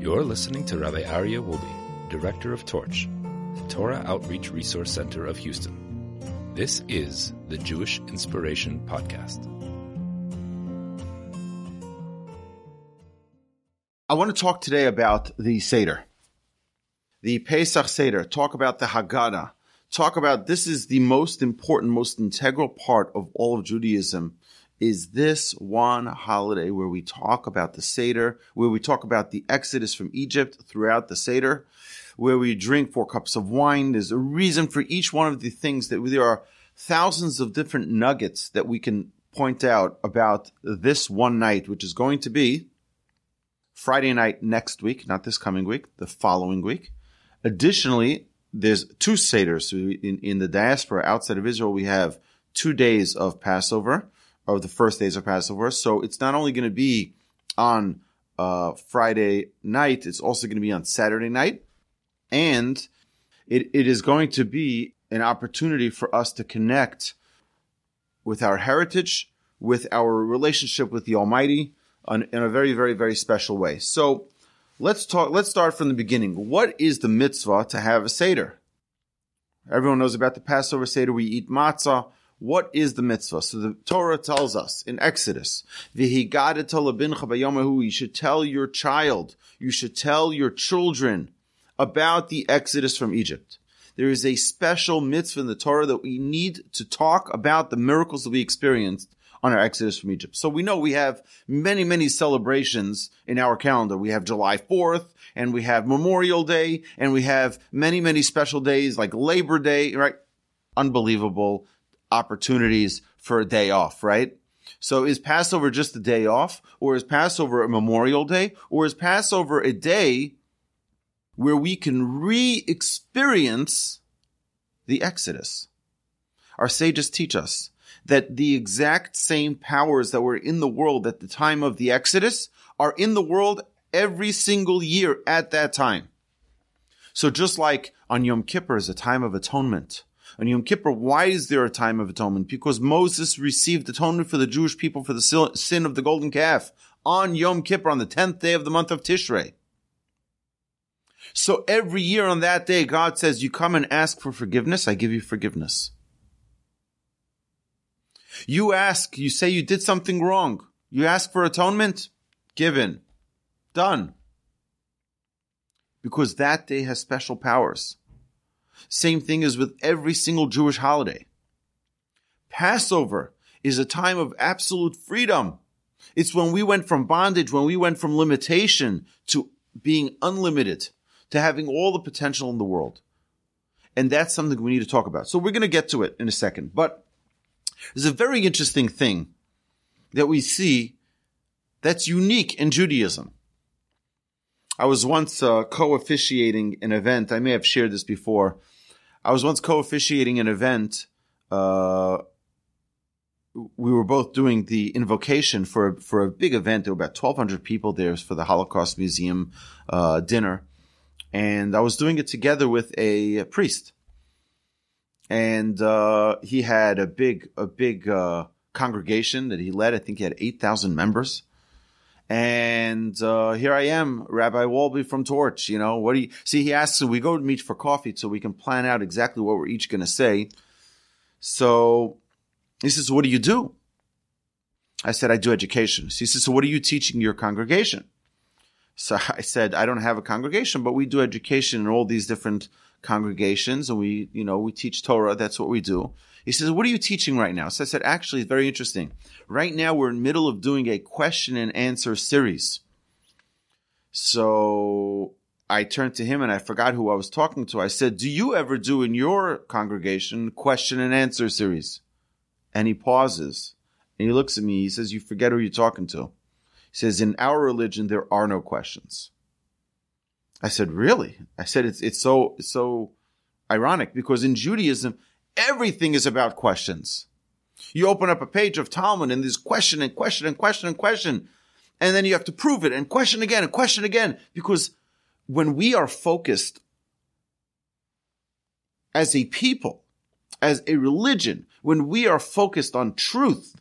You're listening to Rabbi Aryeh Wolbe, Director of Torch, the Torah Outreach Resource Center of Houston. This is the Jewish Inspiration Podcast. I want to talk today about the Seder, the Pesach Seder, talk about the Haggadah, talk about this is the most important, most integral part of all of Judaism. Is this one holiday where we talk about the Seder, where we talk about the Exodus from Egypt throughout the Seder, where we drink 4 cups of wine. There's a reason for each one of the things that there are thousands of different nuggets that we can point out about this one night, which is going to be Friday night next week, not this coming week, the following week. Additionally, there's 2 Seders. In the diaspora outside of Israel, we have 2 days of Passover. Of the first days of Passover. So it's not only going to be on Friday night, it's also going to be on Saturday night. And it is going to be an opportunity for us to connect with our heritage, with our relationship with the Almighty in a very, very, very special way. So let's start from the beginning. What is the mitzvah to have a Seder? Everyone knows about the Passover Seder. We eat matzah. What is the mitzvah? So the Torah tells us in Exodus, you should tell your child, you should tell your children about the Exodus from Egypt. There is a special mitzvah in the Torah that we need to talk about the miracles that we experienced on our Exodus from Egypt. So we know we have many, many celebrations in our calendar. We have July 4th, and we have Memorial Day, and we have many, many special days like Labor Day, right? Unbelievable opportunities for a day off, right? So is Passover just a day off? Or is Passover a Memorial Day? Or is Passover a day where we can re-experience the Exodus? Our sages teach us that the exact same powers that were in the world at the time of the Exodus are in the world every single year at that time. So just like on Yom Kippur is a time of atonement, on Yom Kippur, why is there a time of atonement? Because Moses received atonement for the Jewish people for the sin of the golden calf on Yom Kippur, on the 10th day of the month of Tishrei. So every year on that day, God says, you come and ask for forgiveness, I give you forgiveness. You ask, you say you did something wrong. You ask for atonement, given, done. Because that day has special powers. Same thing is with every single Jewish holiday. Passover is a time of absolute freedom. It's when we went from bondage, when we went from limitation to being unlimited, to having all the potential in the world. And that's something we need to talk about. So we're going to get to it in a second. But there's a very interesting thing that we see that's unique in Judaism. I was once co-officiating an event. I may have shared this before. I was once co-officiating an event. We were both doing the invocation for a big event. There were about 1,200 people there for the Holocaust Museum dinner. And I was doing it together with a priest. And he had a big congregation that he led. I think he had 8,000 members. And here I am, Rabbi Wolbe from Torch. You know, what do you see? He asks, so we go to meet for coffee so we can plan out exactly what we're each going to say. So he says, what do you do? I said, I do education. So he says, so what are you teaching your congregation? So I said, I don't have a congregation, but we do education in all these different congregations. And we teach Torah. That's what we do. He says, what are you teaching right now? So I said, actually, it's very interesting. Right now, we're in the middle of doing a question and answer series. So I turned to him and I forgot who I was talking to. I said, do you ever do in your congregation question and answer series? And he pauses and he looks at me. He says, you forget who you're talking to. He says, in our religion, there are no questions. I said, really? I said, it's so ironic because in Judaism, everything is about questions. You open up a page of Talmud and there's question and question and question and question. And then you have to prove it and question again and question again. Because when we are focused as a people, as a religion, when we are focused on truth,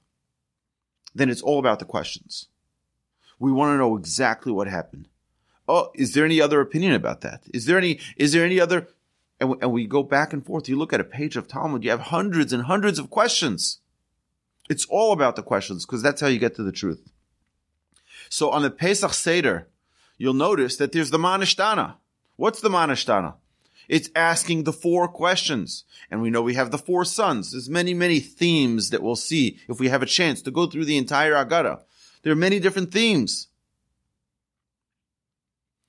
then it's all about the questions. We want to know exactly what happened. oh, is there any other opinion about that? Is there any other? And we go back and forth. You look at a page of Talmud, you have hundreds and hundreds of questions. It's all about the questions, because that's how you get to the truth. So on the Pesach Seder, you'll notice that there's the Manishtana. What's the Manishtana? It's asking the four questions. And we know we have the four sons. There's many, many themes that we'll see if we have a chance to go through the entire Haggadah. There are many different themes.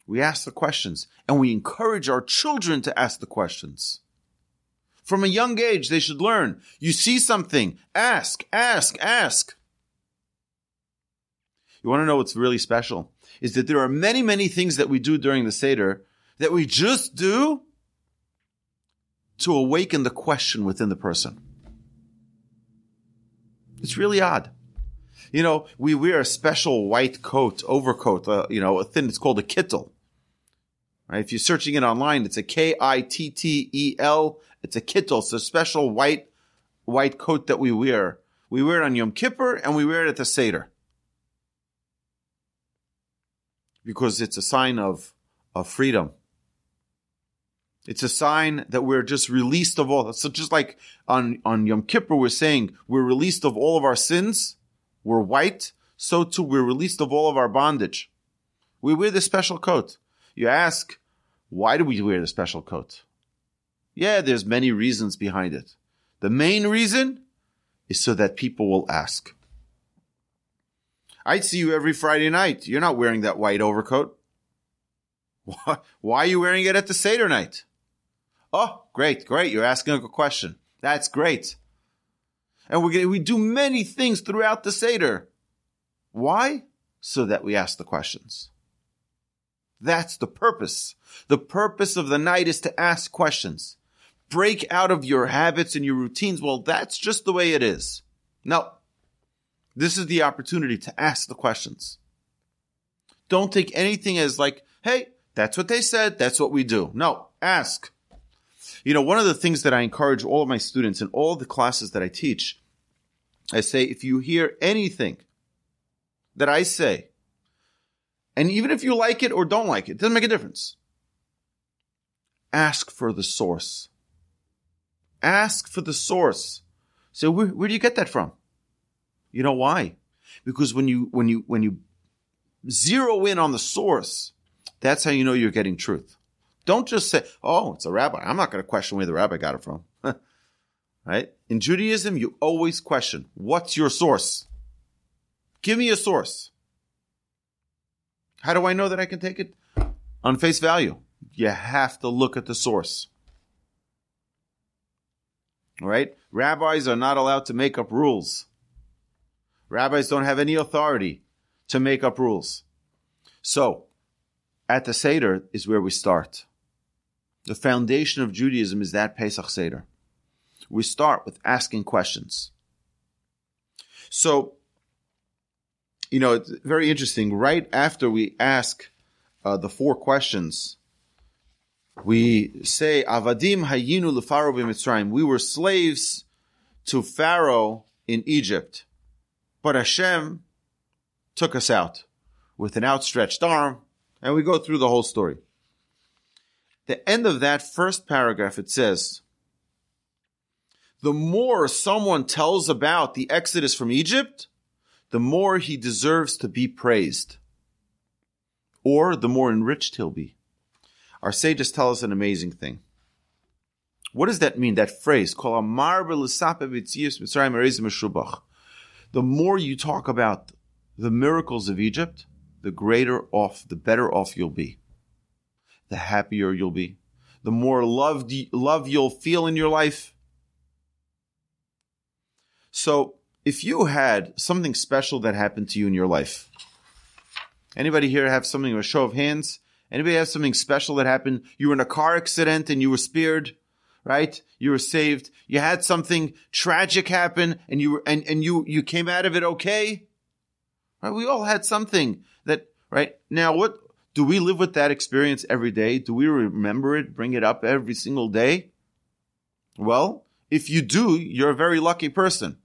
We ask the questions, and we encourage our children to ask the questions. From a young age, they should learn. You see something, ask, ask, ask. You want to know what's really special? Is that there are many, many things that we do during the Seder that we just do to awaken the question within the person. It's really odd. You know, we wear a special white coat, overcoat, a thin, it's called a kittel. Right? If you're searching it online, it's a Kittel. It's a kittel. It's a special white coat that we wear. We wear it on Yom Kippur, and we wear it at the Seder. Because it's a sign of freedom. It's a sign that we're just released of all. So just like on Yom Kippur, we're saying we're released of all of our sins. We're white, so too we're released of all of our bondage. We wear this special coat. You ask, why do we wear the special coat? Yeah, there's many reasons behind it. The main reason is so that people will ask. I see you every Friday night. You're not wearing that white overcoat. Why are you wearing it at the Seder night? Oh, great. You're asking a question. That's great. And we do many things throughout the Seder. Why? So that we ask the questions. That's the purpose. The purpose of the night is to ask questions. Break out of your habits and your routines. Well, that's just the way it is. No. This is the opportunity to ask the questions. Don't take anything as like, hey, that's what they said. That's what we do. No, ask. You know, one of the things that I encourage all of my students in all the classes that I teach, I say, if you hear anything that I say, and even if you like it or don't like it, it doesn't make a difference. Ask for the source. Ask for the source. So where do you get that from? You know why? Because when you zero in on the source, that's how you know you're getting truth. Don't just say, oh, it's a rabbi. I'm not going to question where the rabbi got it from. Right? In Judaism, you always question, what's your source? Give me a source. How do I know that I can take it? On face value. You have to look at the source. All right? Rabbis are not allowed to make up rules. Rabbis don't have any authority to make up rules. So, at the Seder is where we start. The foundation of Judaism is that Pesach Seder. We start with asking questions. So, you know, it's very interesting. Right after we ask the four questions, we say, Avadim Hayinu L'faro B'Mitzrayim. We were slaves to Pharaoh in Egypt, but Hashem took us out with an outstretched arm, and we go through the whole story. The end of that first paragraph, it says, the more someone tells about the Exodus from Egypt, the more he deserves to be praised, or the more enriched he'll be. Our sages tell us an amazing thing. What does that mean, that phrase? The more you talk about the miracles of Egypt, the better off you'll be. The happier you'll be. The more love you'll feel in your life. So, if you had something special that happened to you in your life, anybody here have something, a show of hands? Anybody have something special that happened? You were in a car accident and you were spared, right? You were saved. You had something tragic happen and you came out of it okay? Right? We all had something that, right? Now, what do we live with that experience every day? Do we remember it, bring it up every single day? Well, if you do, you're a very lucky person.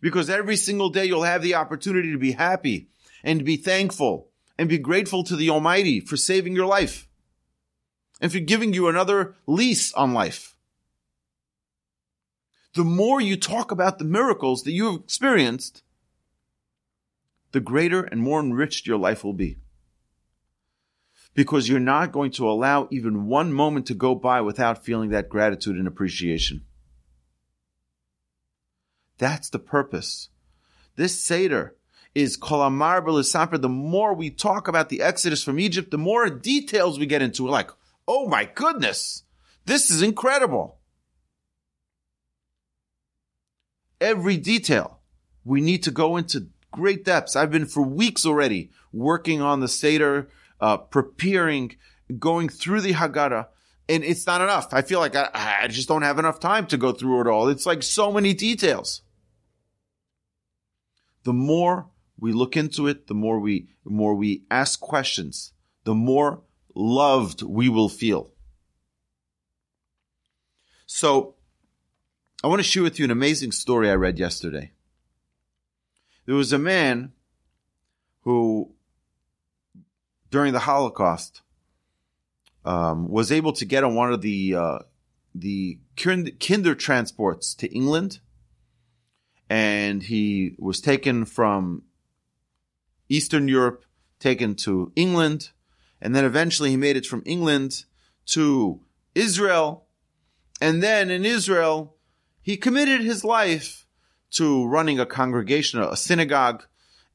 Because every single day you'll have the opportunity to be happy and to be thankful and be grateful to the Almighty for saving your life and for giving you another lease on life. The more you talk about the miracles that you have experienced, the greater and more enriched your life will be. Because you're not going to allow even one moment to go by without feeling that gratitude and appreciation. That's the purpose. This Seder is Kol Amar B'Lesaper. The more we talk about the Exodus from Egypt, the more details we get into. We're like, oh my goodness, this is incredible. Every detail, we need to go into great depths. I've been for weeks already working on the Seder, preparing, going through the Haggadah, and it's not enough. I feel like I just don't have enough time to go through it all. It's like so many details. The more we look into it, the more we ask questions, the more loved we will feel. So I want to share with you an amazing story I read yesterday. There was a man who, during the Holocaust, was able to get on one of the Kindertransports to England, and he was taken from Eastern Europe, taken to England, and then eventually he made it from England to Israel, and then in Israel, he committed his life to running a congregation, a synagogue,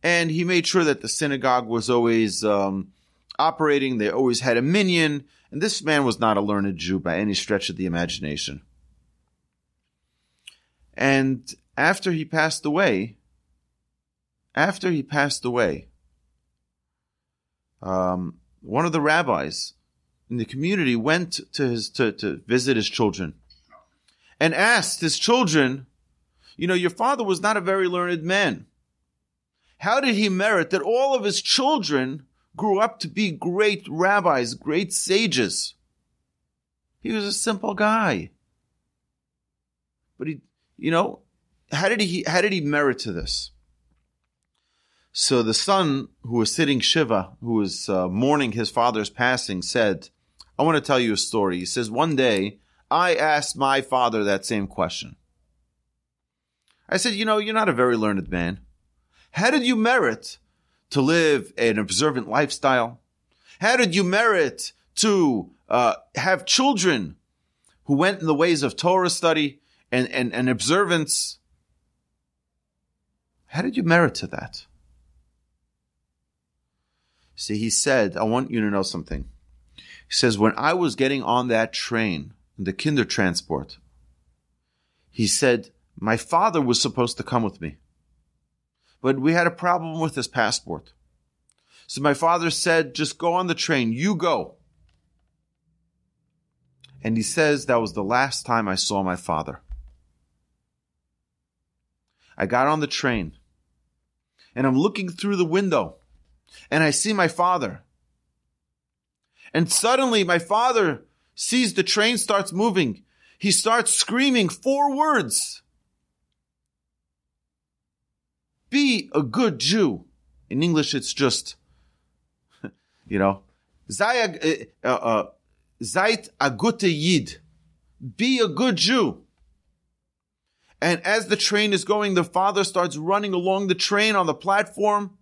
and he made sure that the synagogue was always operating. They always had a minyan, and this man was not a learned Jew by any stretch of the imagination. And after he passed away, one of the rabbis in the community went to visit his children and asked his children, you know, your father was not a very learned man. How did he merit that all of his children grew up to be great rabbis, great sages? He was a simple guy. But how did he merit to this? So the son who was sitting Shiva, who was mourning his father's passing, said, I want to tell you a story. He says, one day I asked my father that same question. I said, you know, you're not a very learned man. How did you merit to live an observant lifestyle? How did you merit to have children who went in the ways of Torah study and observance? How did you merit to that? See, he said, I want you to know something. He says, when I was getting on that train, the Kindertransport, he said, my father was supposed to come with me. But we had a problem with his passport. So my father said, just go on the train. You go. And he says, that was the last time I saw my father. I got on the train. And I'm looking through the window. And I see my father. And suddenly my father sees the train starts moving. He starts screaming 4 words. Be a good Jew. In English, it's just, you know, Zayt Agute Yid. Be a good Jew. And as the train is going, the father starts running along the train on the platform.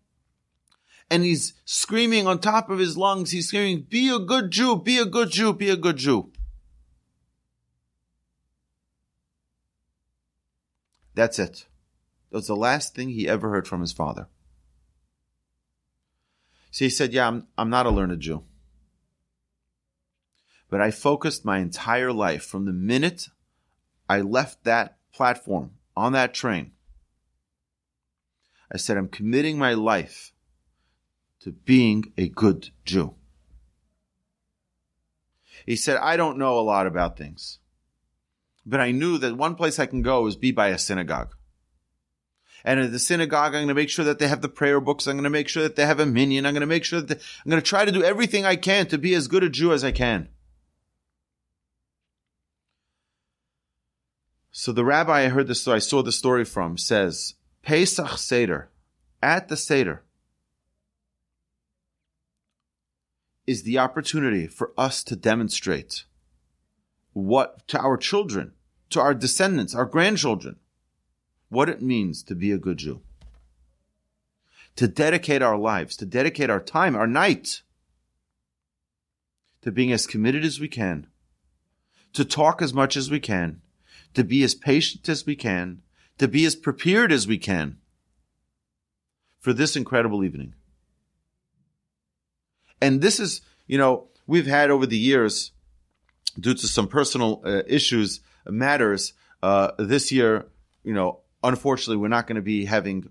And he's screaming on top of his lungs. He's screaming, be a good Jew, be a good Jew, be a good Jew. That's it. That was the last thing he ever heard from his father. So he said, yeah, I'm not a learned Jew. But I focused my entire life from the minute I left that platform on that train. I said, I'm committing my life to being a good Jew. He said, I don't know a lot about things. But I knew that one place I can go is be by a synagogue. And at the synagogue, I'm going to make sure that they have the prayer books. I'm going to make sure that they have a minyan. I'm going to make sure that I'm going to try to do everything I can to be as good a Jew as I can. So the rabbi I heard this story, I saw the story from, says, Pesach Seder, at the Seder, is the opportunity for us to demonstrate what to our children, to our descendants, our grandchildren, what it means to be a good Jew. To dedicate our lives, to dedicate our time, our night, to being as committed as we can, to talk as much as we can, to be as patient as we can, to be as prepared as we can for this incredible evening. And this is, you know, we've had over the years, due to some personal issues, matters, this year, you know, unfortunately, we're not going to be having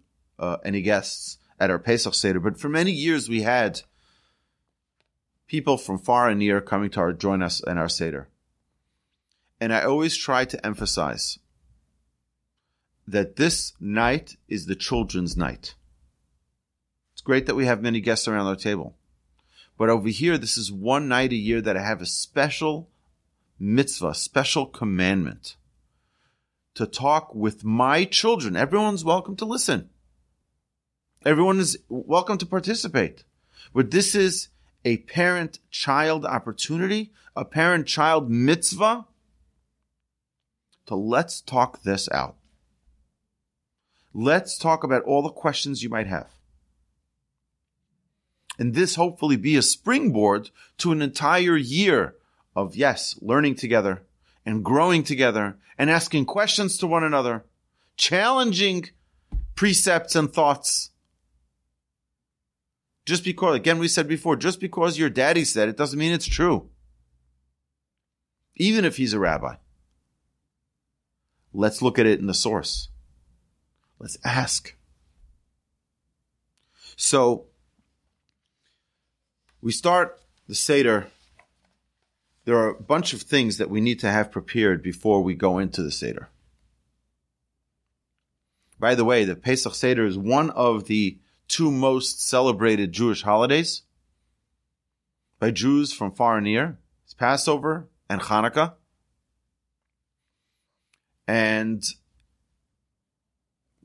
any guests at our Pesach Seder. But for many years, we had people from far and near coming to join us in our Seder. And I always try to emphasize that this night is the children's night. It's great that we have many guests around our table. But over here, this is one night a year that I have a special mitzvah, special commandment to talk with my children. Everyone's welcome to listen. Everyone is welcome to participate. But this is a parent-child opportunity, a parent-child mitzvah to let's talk this out. Let's talk about all the questions you might have. And this hopefully be a springboard to an entire year of, yes, learning together and growing together and asking questions to one another, challenging precepts and thoughts. Just because, again, we said before, just because your daddy said it doesn't mean it's true. Even if he's a rabbi. Let's look at it in the source. Let's ask. So, we start the Seder. There are a bunch of things that we need to have prepared before we go into the Seder. By the way, the Pesach Seder is one of the two most celebrated Jewish holidays by Jews from far and near. It's Passover and Hanukkah. And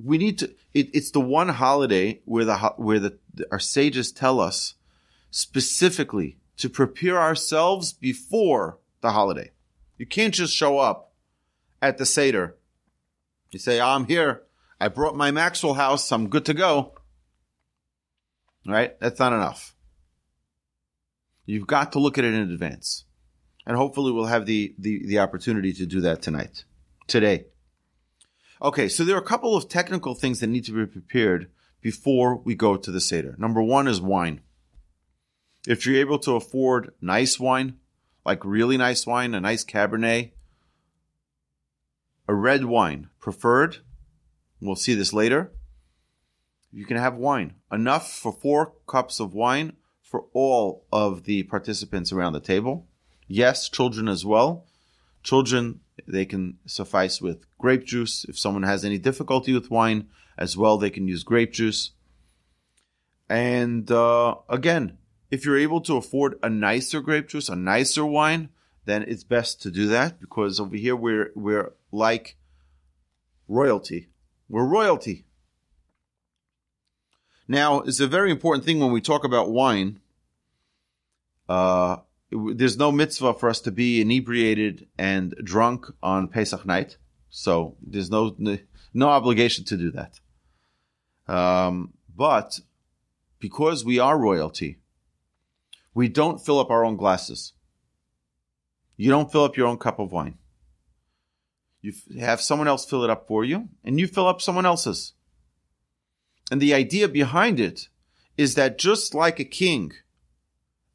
we need to. It's the one holiday where our sages tell us specifically to prepare ourselves before the holiday. You can't just show up at the Seder. You say, I'm here. I brought my Maxwell house. I'm good to go. Right? That's not enough. You've got to look at it in advance. And hopefully we'll have the opportunity to do that today. Okay, so there are a couple of technical things that need to be prepared before we go to the Seder. Number one is wine. If you're able to afford nice wine, like really nice wine, a nice Cabernet, a red wine preferred, we'll see this later, you can have wine. Enough for 4 cups of wine for all of the participants around the table. Yes, children as well. Children, they can suffice with grape juice. If someone has any difficulty with wine as well, they can use grape juice. And again, if you're able to afford a nicer grape juice, a nicer wine, then it's best to do that because over here we're like royalty. We're royalty. Now, it's a very important thing when we talk about wine. There's no mitzvah for us to be inebriated and drunk on Pesach night. So there's no obligation to do that. But because we are royalty, we don't fill up our own glasses. You don't fill up your own cup of wine. You have someone else fill it up for you, and you fill up someone else's. And the idea behind it is that just like a king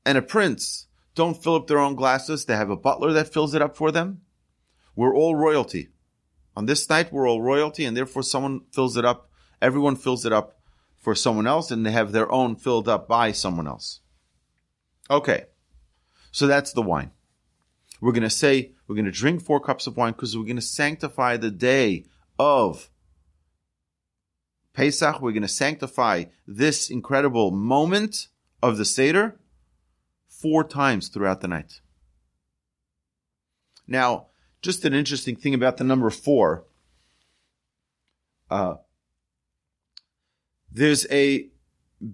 and a prince don't fill up their own glasses, they have a butler that fills it up for them. We're all royalty. On this night, we're all royalty, and therefore someone fills it up. Everyone fills it up for someone else, and they have their own filled up by someone else. Okay, so that's the wine. We're going to say, we're going to drink 4 cups of wine because we're going to sanctify the day of Pesach. We're going to sanctify this incredible moment of the Seder 4 times throughout the night. Now, just an interesting thing about the number 4. There's a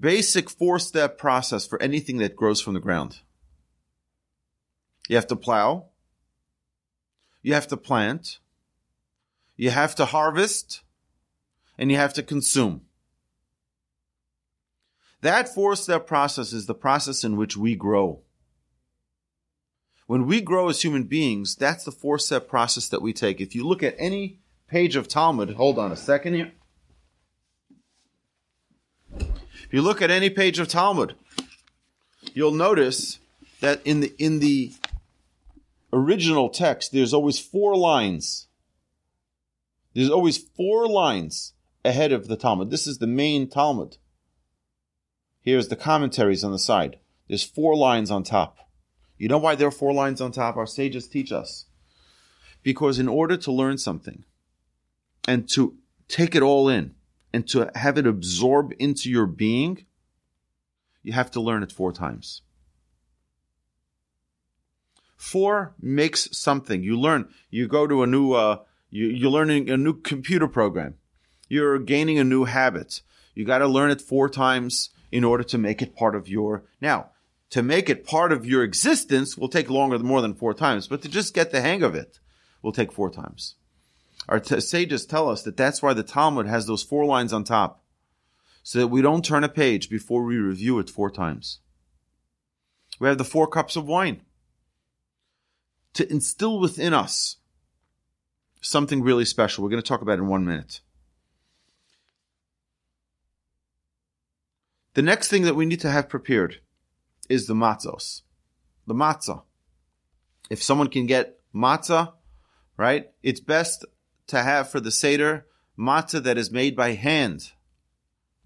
basic 4-step process for anything that grows from the ground. You have to plow. You have to plant. You have to harvest. And you have to consume. That four-step process is the process in which we grow. When we grow as human beings, that's the four-step process that we take. If you look at any page of Talmud, hold on a second here. If you look at any page of Talmud, you'll notice that in the original text, there's always four lines. There's always four lines ahead of the Talmud. This is the main Talmud. Here's the commentaries on the side. There's four lines on top. You know why there are four lines on top? Our sages teach us. Because in order to learn something and to take it all in and to have it absorb into your being, you have to learn it four times. Four makes something. You learn. You go to a new, you're learning a new computer program. You're gaining a new habit. You got to learn it four times in order to make it part of your... Now, to make it part of your existence will take longer than more than four times, but to just get the hang of it will take four times. Our sages tell us that that's why the Talmud has those four lines on top, so that we don't turn a page before we review it four times. We have the four cups of wine to instill within us something really special. We're going to talk about it in 1 minute. The next thing that we need to have prepared is the matzos, the matzah. If someone can get matzah, right, it's best to have for the Seder matzah that is made by hand.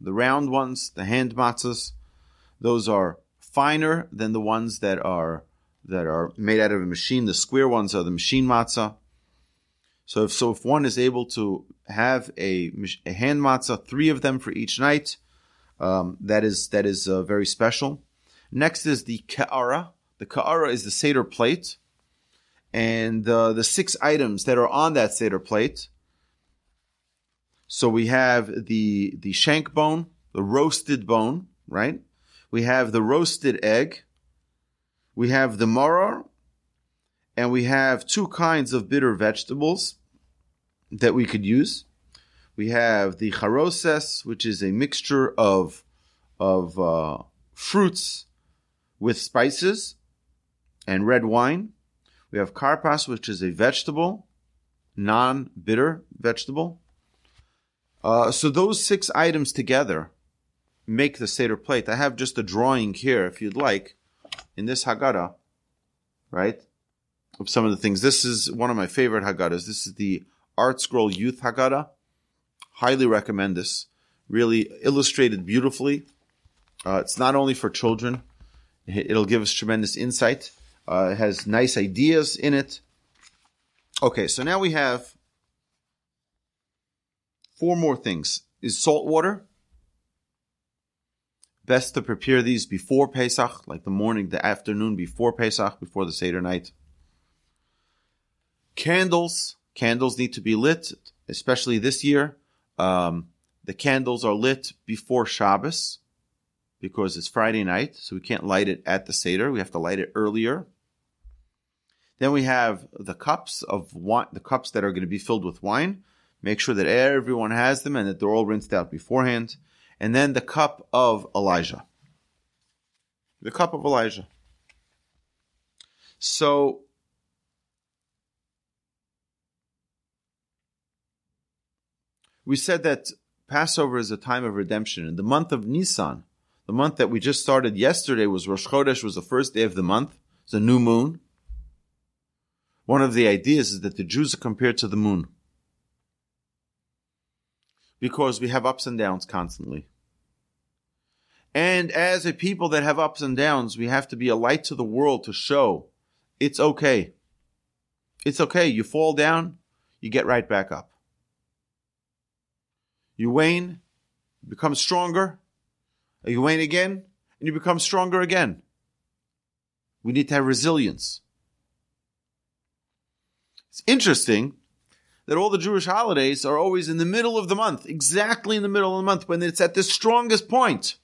The round ones, the hand matzahs, those are finer than the ones that are made out of a machine. The square ones are the machine matzah. So if one is able to have a hand matzah, three of them for each night, that is very special. Next is the ka'ara. The ka'ara is the Seder plate. And the six items that are on that Seder plate. So we have the shank bone, the roasted bone, right? We have the roasted egg. We have the moror. And we have two kinds of bitter vegetables that we could use. We have the charoses, which is a mixture of fruits with spices and red wine. We have karpas, which is a vegetable, non-bitter vegetable. So those six items together make the Seder plate. I have just a drawing here, if you'd like, in this Haggadah, right, of some of the things. This is one of my favorite Haggadahs. This is the Art Scroll Youth Haggadah. Highly recommend this. Really illustrated beautifully. It's not only for children. It'll give us tremendous insight. It has nice ideas in it. Okay, so now we have four more things. Is salt water. Best to prepare these before Pesach, like the morning, the afternoon before Pesach, before the Seder night. Candles. Candles need to be lit, especially this year. The candles are lit before Shabbos, because it's Friday night, so we can't light it at the Seder. We have to light it earlier. Then we have the cups of wine, the cups that are going to be filled with wine. Make sure that everyone has them and that they're all rinsed out beforehand. And then the cup of Elijah. The cup of Elijah. So we said that Passover is a time of redemption. In the month of Nisan, the month that we just started yesterday, was Rosh Chodesh, was the first day of the month. It's a new moon. One of the ideas is that the Jews are compared to the moon, because we have ups and downs constantly. And as a people that have ups and downs, we have to be a light to the world to show it's okay. It's okay. You fall down, you get right back up. You wane, become stronger. You wane again, and you become stronger again. We need to have resilience. It's interesting that all the Jewish holidays are always in the middle of the month, exactly in the middle of the month, when it's at the strongest point,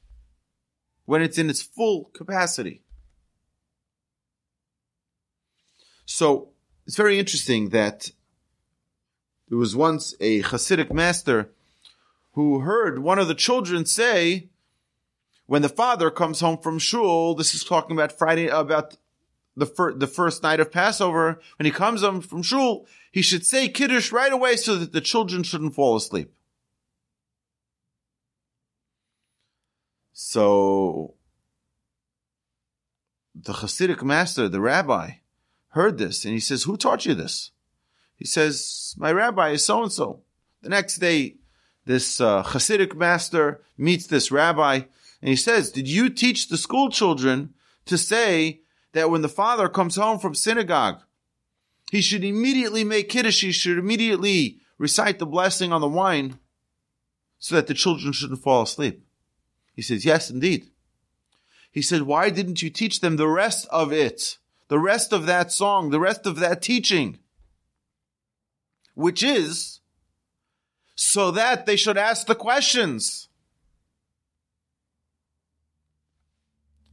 when it's in its full capacity. So it's very interesting that there was once a Hasidic master who heard one of the children say, when the father comes home from shul, this is talking about Friday, about the first night of Passover, when he comes home from shul, he should say Kiddush right away so that the children shouldn't fall asleep. So the Hasidic master, the rabbi, heard this and he says, "Who taught you this?" He says, "My rabbi is so-and-so." The next day, this Hasidic master meets this rabbi and he says, "Did you teach the school children to say that when the father comes home from synagogue, he should immediately make Kiddush, he should immediately recite the blessing on the wine so that the children shouldn't fall asleep?" He says, "Yes, indeed." He said, "Why didn't you teach them the rest of it, the rest of that song, the rest of that teaching, which is so that they should ask the questions?"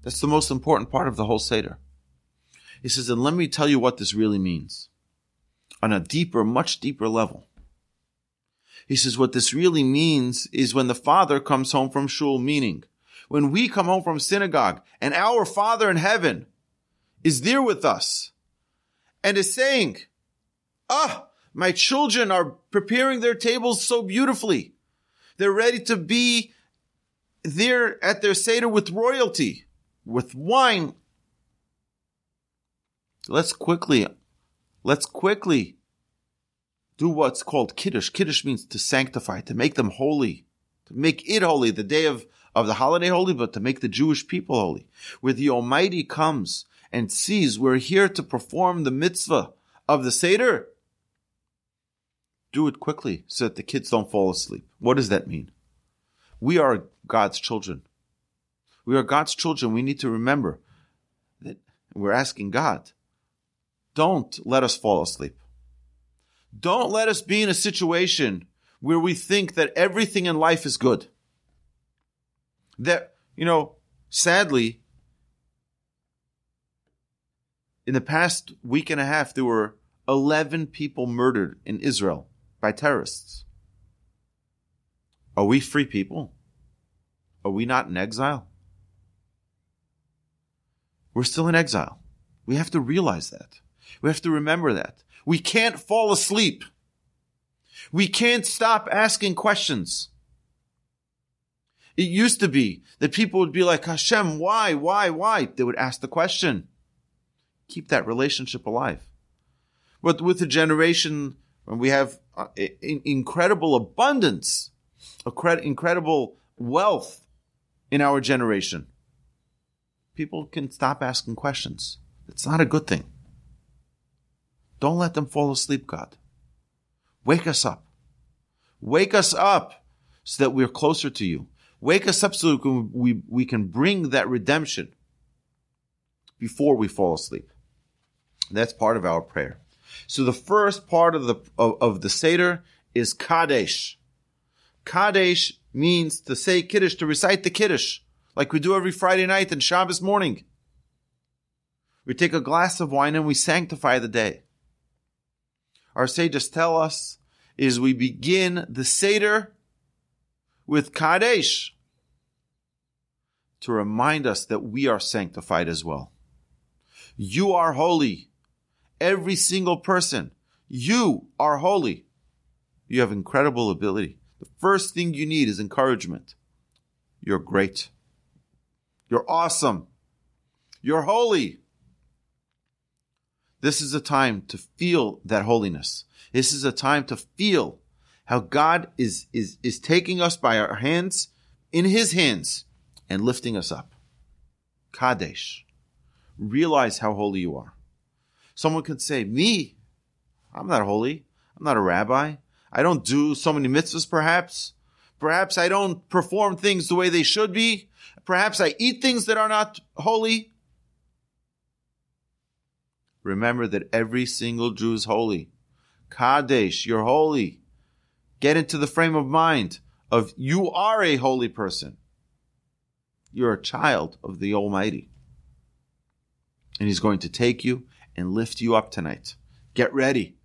That's the most important part of the whole Seder. He says, and let me tell you what this really means on a deeper, much deeper level. He says, what this really means is when the father comes home from shul, meaning when we come home from synagogue and our Father in heaven is there with us and is saying, "Ah, my children are preparing their tables so beautifully. They're ready to be there at their Seder with royalty, with wine. Let's quickly do what's called Kiddush." Kiddush means to sanctify, to make them holy, to make it holy, the day of the holiday holy, but to make the Jewish people holy. Where the Almighty comes and sees we're here to perform the mitzvah of the Seder. Do it quickly so that the kids don't fall asleep. What does that mean? We are God's children. We are God's children. We need to remember that we're asking God, don't let us fall asleep. Don't let us be in a situation where we think that everything in life is good. That, sadly, in the past week and a half, there were 11 people murdered in Israel by terrorists. Are we free people? Are we not in exile? We're still in exile. We have to realize that. We have to remember that. We can't fall asleep. We can't stop asking questions. It used to be that people would be like, "Hashem, why? They would ask the question. Keep that relationship alive. But with the generation, when we have incredible abundance, incredible wealth in our generation, people can stop asking questions. It's not a good thing. Don't let them fall asleep, God. Wake us up. Wake us up so that we're closer to you. Wake us up so we can bring that redemption before we fall asleep. That's part of our prayer. So the first part of the Seder is Kadesh. Kadesh means to say Kiddush, to recite the Kiddush, like we do every Friday night and Shabbos morning. We take a glass of wine and we sanctify the day. Our sages tell us is we begin the Seder with Kadesh to remind us that we are sanctified as well. You are holy. Every single person, you are holy. You have incredible ability. The first thing you need is encouragement. You're great. You're awesome. You're holy. This is a time to feel that holiness. This is a time to feel how God is taking us by our hands, in His hands, and lifting us up. Kadesh. Realize how holy you are. Someone could say, "Me? I'm not holy. I'm not a rabbi. I don't do so many mitzvahs, perhaps. Perhaps I don't perform things the way they should be. Perhaps I eat things that are not holy." Remember that every single Jew is holy. Kadesh, you're holy. Get into the frame of mind of you are a holy person. You're a child of the Almighty. And He's going to take you and lift you up tonight. Get ready.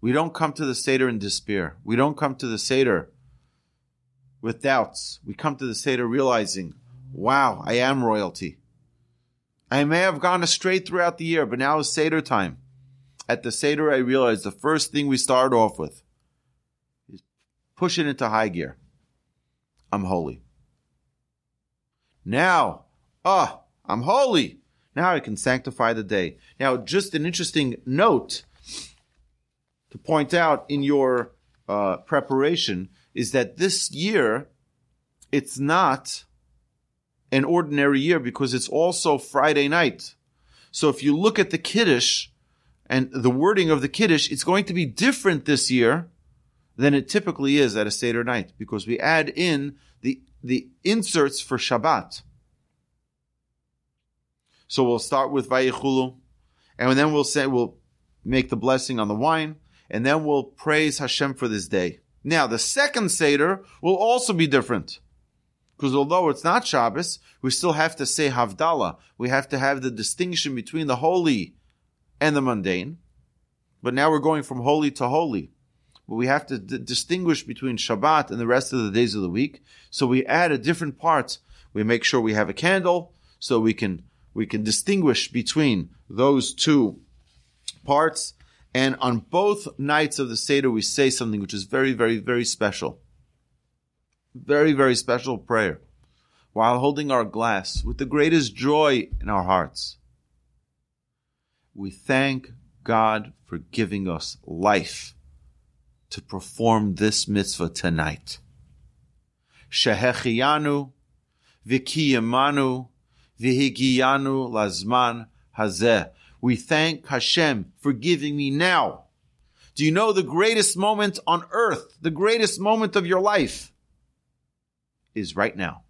We don't come to the Seder in despair. We don't come to the Seder with doubts. We come to the Seder realizing, wow, I am royalty. I may have gone astray throughout the year, but now is Seder time. At the Seder, I realize the first thing we start off with is push it into high gear. I'm holy. Now, I'm holy. Now I can sanctify the day. Now, just an interesting note to point out in your preparation is that this year, it's not an ordinary year because it's also Friday night. So if you look at the Kiddush and the wording of the Kiddush, it's going to be different this year than it typically is at a Seder night because we add in the inserts for Shabbat. So we'll start with Vayichulu, and then we'll make the blessing on the wine, and then we'll praise Hashem for this day. Now, the second Seder will also be different because although it's not Shabbos, we still have to say Havdalah. We have to have the distinction between the holy and the mundane, but now we're going from holy to holy. But we have to distinguish between Shabbat and the rest of the days of the week. So we add a different part. We make sure we have a candle so we can distinguish between those two parts. And on both nights of the Seder, we say something which is very, very, very special. Very, very special prayer. While holding our glass with the greatest joy in our hearts, we thank God for giving us life to perform this mitzvah tonight. Shehechiyanu, v'kiyamanu, v'higiyanu lazman hazeh. We thank Hashem for giving me now. Do you know the greatest moment on earth, the greatest moment of your life, is right now?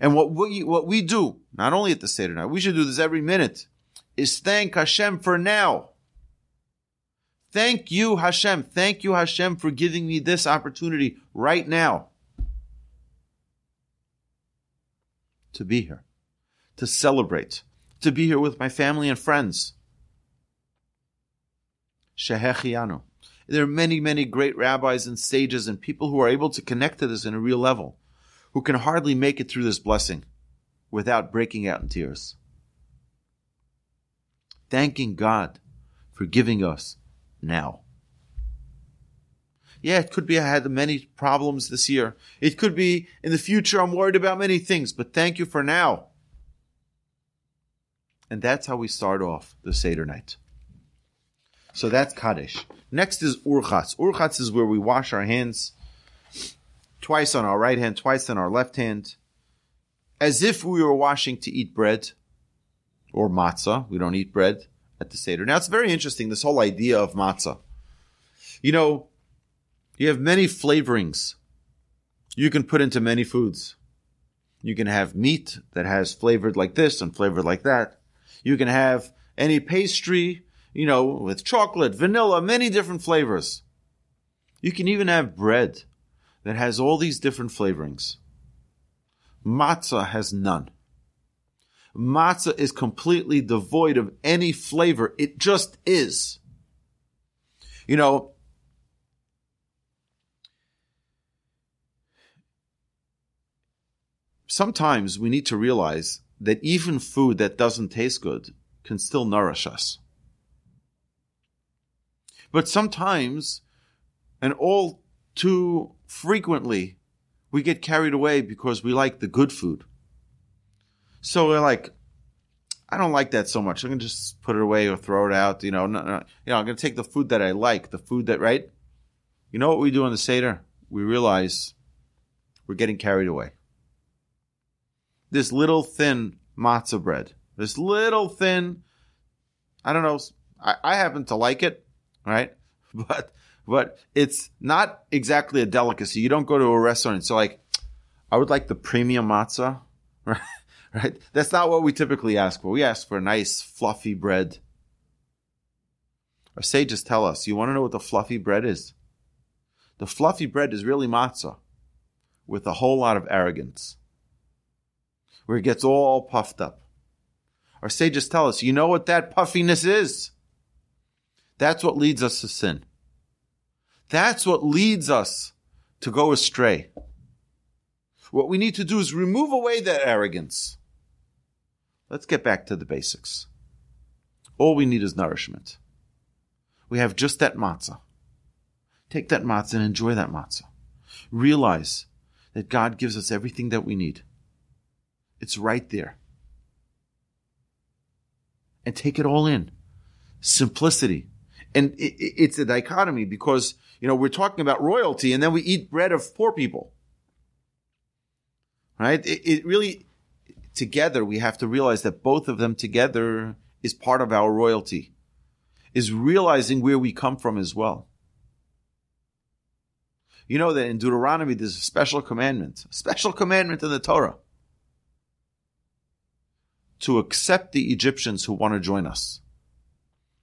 And what we do, not only at the Seder night, we should do this every minute, is thank Hashem for now. Thank you, Hashem. Thank you, Hashem, for giving me this opportunity right now to be here, to celebrate, to be here with my family and friends. Shehechianu. There are many, many great rabbis and sages and people who are able to connect to this in a real level, who can hardly make it through this blessing without breaking out in tears. Thanking God for giving us now. Yeah, it could be I had many problems this year. It could be in the future I'm worried about many things, but thank you for now. And that's how we start off the Seder night. So that's Kaddish. Next is Urchatz. Urchatz is where we wash our hands twice on our right hand, twice on our left hand, as if we were washing to eat bread or matzah. We don't eat bread at the Seder. Now, it's very interesting, this whole idea of matzah. You know, you have many flavorings you can put into many foods. You can have meat that has flavored like this and flavored like that. You can have any pastry, you know, with chocolate, vanilla, many different flavors. You can even have bread that has all these different flavorings. Matzah has none. Matzah is completely devoid of any flavor. It just is. You know, sometimes we need to realize that even food that doesn't taste good can still nourish us. But sometimes, and all too frequently, we get carried away because we like the good food. So we're like, I don't like that so much. I'm going to just put it away or throw it out. You know, no, I'm going to take the food that I like, the food that, right? You know what we do on the Seder? We realize we're getting carried away. This little thin matzah bread, this little thin, I don't know, I happen to like it, right? But it's not exactly a delicacy. You don't go to a restaurant and say, like, I would like the premium matzah, right? Right? That's not what we typically ask for. We ask for a nice, fluffy bread. Our sages tell us, you want to know what the fluffy bread is? The fluffy bread is really matzah with a whole lot of arrogance, where it gets all puffed up. Our sages tell us, you know what that puffiness is? That's what leads us to sin. That's what leads us to go astray. What we need to do is remove away that arrogance. Let's get back to the basics. All we need is nourishment. We have just that matzah. Take that matzah and enjoy that matzah. Realize that God gives us everything that we need. It's right there. And take it all in. Simplicity. And it's a dichotomy because, you know, we're talking about royalty and then we eat bread of poor people. Right? It really, together, we have to realize that both of them together is part of our royalty, is realizing where we come from as well. You know that in Deuteronomy, there's a special commandment in the Torah to accept the Egyptians who want to join us.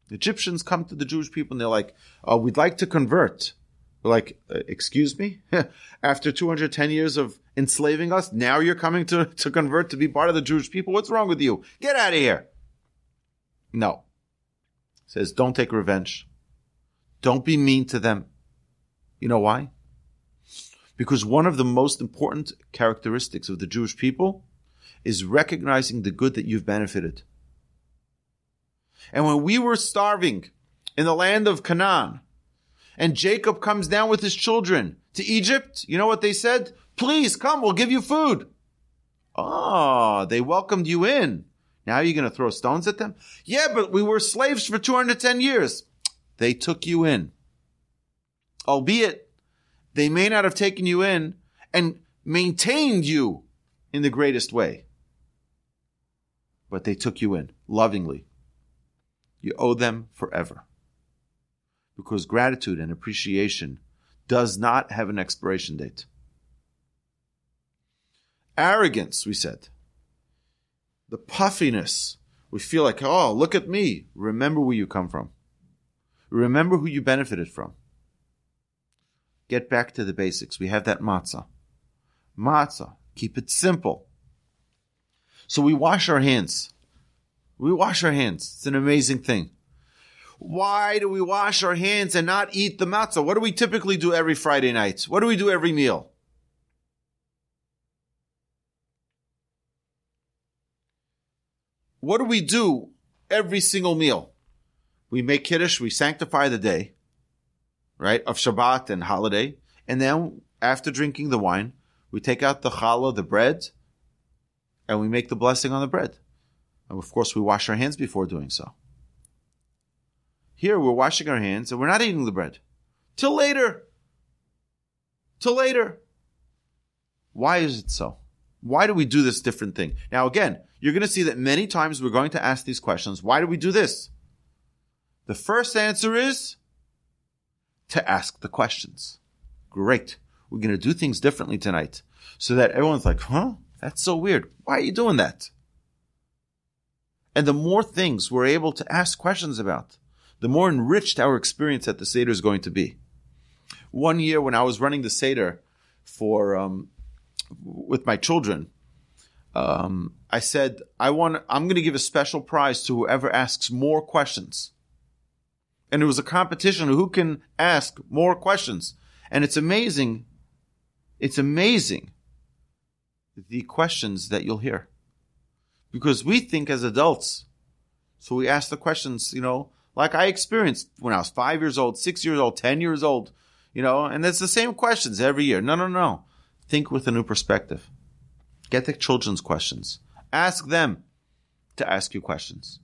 The Egyptians come to the Jewish people and they're like, we'd like to convert. We're like, excuse me? After 210 years of enslaving us, now you're coming to convert to be part of the Jewish people? What's wrong with you? Get out of here. No. It says, don't take revenge. Don't be mean to them. You know why? Because one of the most important characteristics of the Jewish people is recognizing the good that you've benefited. And when we were starving in the land of Canaan, and Jacob comes down with his children to Egypt, you know what they said? Please come, we'll give you food. Ah, they welcomed you in. Now you're going to throw stones at them? Yeah, but we were slaves for 210 years. They took you in. Albeit, they may not have taken you in and maintained you in the greatest way. But they took you in, lovingly. You owe them forever. Because gratitude and appreciation does not have an expiration date. Arrogance, we said. The puffiness. We feel like, oh, look at me. Remember where you come from. Remember who you benefited from. Get back to the basics. We have that matzah. Matzah. Keep it simple. So we wash our hands. We wash our hands. It's an amazing thing. Why do we wash our hands and not eat the matzah? What do we typically do every Friday night? What do we do every meal? What do we do every single meal? We make kiddush, we sanctify the day, right, of Shabbat and holiday. And then after drinking the wine, we take out the challah, the bread, and we make the blessing on the bread. And of course, we wash our hands before doing so. Here, we're washing our hands, and we're not eating the bread. Till later. Till later. Why is it so? Why do we do this different thing? Now, again, you're going to see that many times we're going to ask these questions. Why do we do this? The first answer is to ask the questions. Great. We're going to do things differently tonight so that everyone's like, huh? That's so weird. Why are you doing that? And the more things we're able to ask questions about, the more enriched our experience at the Seder is going to be. One year when I was running the Seder for with my children, I said, I'm going to give a special prize to whoever asks more questions. And it was a competition who can ask more questions. And it's amazing. It's amazing the questions that you'll hear. Because we think as adults, so we ask the questions, you know, like I experienced when I was 5 years old, 6 years old, 10 years old, you know, and it's the same questions every year. No. Think with a new perspective. Get the children's questions. Ask them to ask you questions.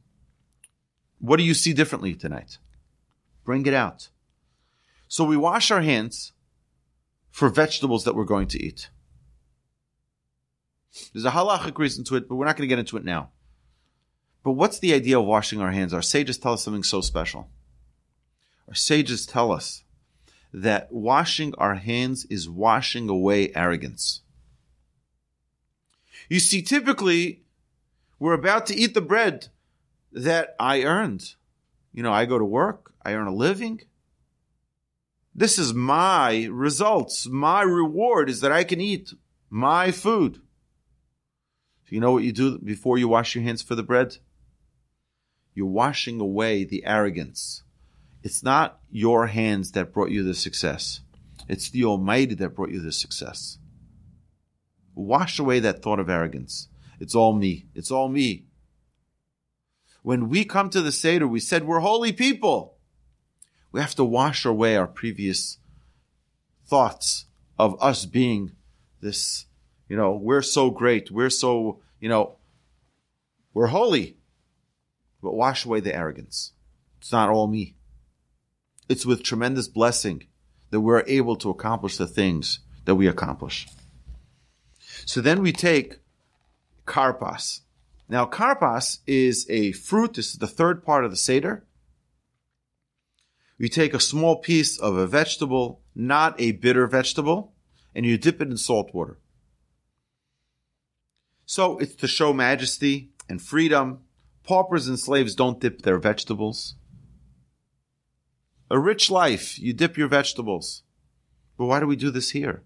What do you see differently tonight? Bring it out. So we wash our hands for vegetables that we're going to eat. There's a halachic reason to it, but we're not going to get into it now. But what's the idea of washing our hands? Our sages tell us something so special. Our sages tell us that washing our hands is washing away arrogance. You see, typically, we're about to eat the bread that I earned. You know, I go to work, I earn a living. This is my results. My reward is that I can eat my food. You know what you do before you wash your hands for the bread? You're washing away the arrogance. It's not your hands that brought you the success. It's the Almighty that brought you the success. Wash away that thought of arrogance. It's all me. It's all me. When we come to the Seder, we said we're holy people. We have to wash away our previous thoughts of us being this, we're so great. We're so, we're holy. But wash away the arrogance. It's not all me. It's with tremendous blessing that we're able to accomplish the things that we accomplish. So then we take karpas. Now, karpas is a fruit. This is the third part of the Seder. You take a small piece of a vegetable, not a bitter vegetable, and you dip it in salt water. So it's to show majesty and freedom. Paupers and slaves don't dip their vegetables. A rich life, you dip your vegetables. But why do we do this here?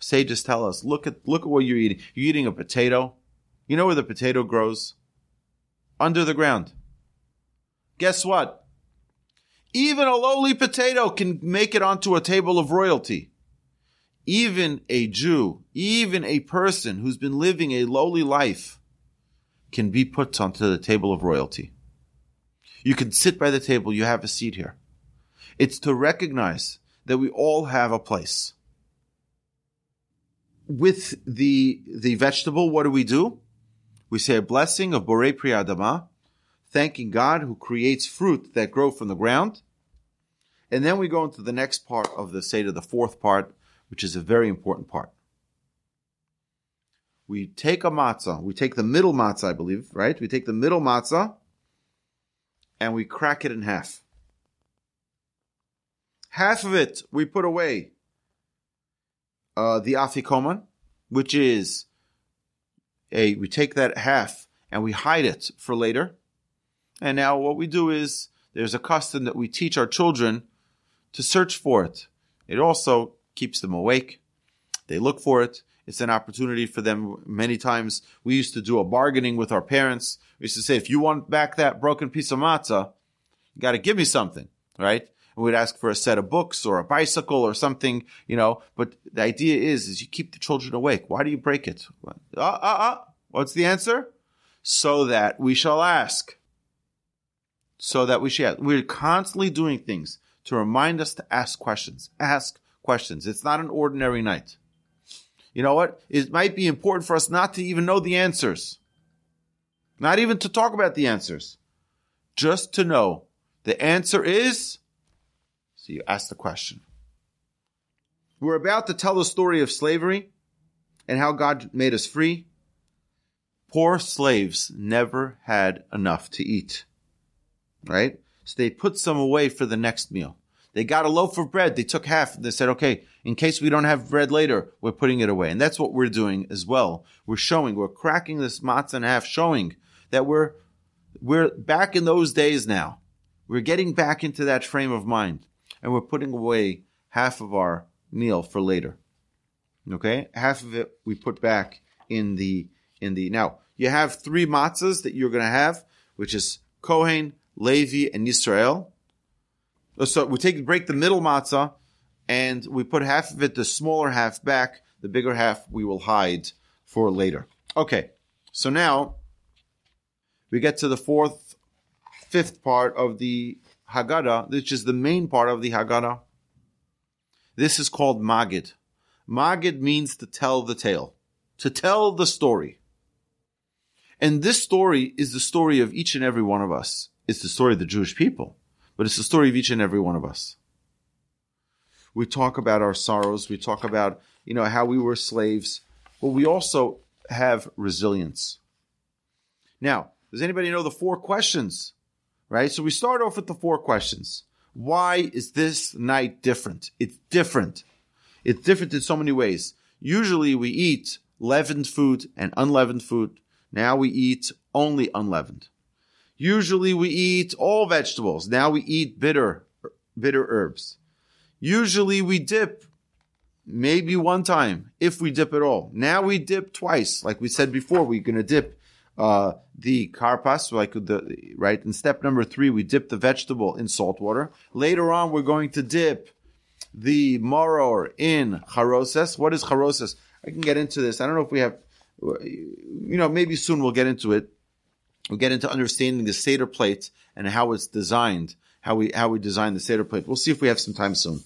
Sages tell us, look at what you're eating. You're eating a potato. You know where the potato grows? Under the ground. Guess what? Even a lowly potato can make it onto a table of royalty. Even a Jew, even a person who's been living a lowly life can be put onto the table of royalty. You can sit by the table. You have a seat here. It's to recognize that we all have a place. With the vegetable, what do? We say a blessing of Borei Pri Adama, thanking God who creates fruit that grow from the ground. And then we go into the next part of the Seder, the fourth part, which is a very important part. We take a matzah. We take the middle matzah, I believe, right? We take the middle matzah and we crack it in half. Half of it we put away. The afikoman, which is we take that half and we hide it for later. And now what we do is there's a custom that we teach our children to search for it. It also keeps them awake. They look for it. It's an opportunity for them. Many times we used to do a bargaining with our parents. We used to say, if you want back that broken piece of matzah, you got to give me something, right? And we'd ask for a set of books or a bicycle or something, But the idea is you keep the children awake. Why do you break it? What's the answer? So that we shall ask. So that we shall ask. We're constantly doing things to remind us to ask questions. Ask questions. It's not an ordinary night. You know what? It might be important for us not to even know the answers. Not even to talk about the answers. Just to know the answer is... So you ask the question. We're about to tell the story of slavery and how God made us free. Poor slaves never had enough to eat, right? So they put some away for the next meal. They got a loaf of bread. They took half. They said, okay, in case we don't have bread later, we're putting it away. And that's what we're doing as well. We're cracking this matzah in half, showing that we're back in those days now. We're getting back into that frame of mind. And we're putting away half of our meal for later. Okay? Half of it we put back in the. Now, you have three matzahs that you're going to have, which is Kohen, Levi, and Yisrael. So we break the middle matzah, and we put half of it, the smaller half, back. The bigger half we will hide for later. Okay. So now, we get to the fifth part of the Haggadah, which is the main part of the Haggadah. This is called Magid. Magid means to tell the tale, to tell the story. And this story is the story of each and every one of us. It's the story of the Jewish people, but it's the story of each and every one of us. We talk about our sorrows. We talk about, how we were slaves, but we also have resilience. Now, does anybody know the four questions? Right? So we start off with the four questions. Why is this night different? It's different. It's different in so many ways. Usually we eat leavened food and unleavened food. Now we eat only unleavened. Usually we eat all vegetables. Now we eat bitter herbs. Usually we dip maybe one time, if we dip at all. Now we dip twice. Like we said before, we're going to dip the karpas, right? In step number 3, we dip the vegetable in salt water. Later on, we're going to dip the moror in charoses. What is charoses? I can get into this. I don't know if we have, maybe soon we'll get into it. We'll get into understanding the Seder plate and how it's designed, how we design the Seder plate. We'll see if we have some time soon.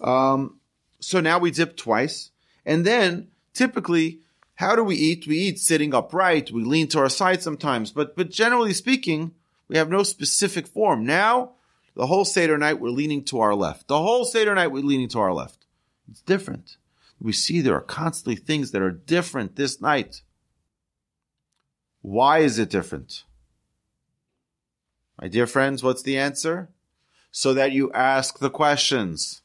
So now we dip twice. And then, typically, how do we eat? We eat sitting upright. We lean to our side sometimes. But generally speaking, we have no specific form. Now, the whole Seder night, we're leaning to our left. It's different. We see there are constantly things that are different this night. Why is it different? My dear friends, what's the answer? So that you ask the questions.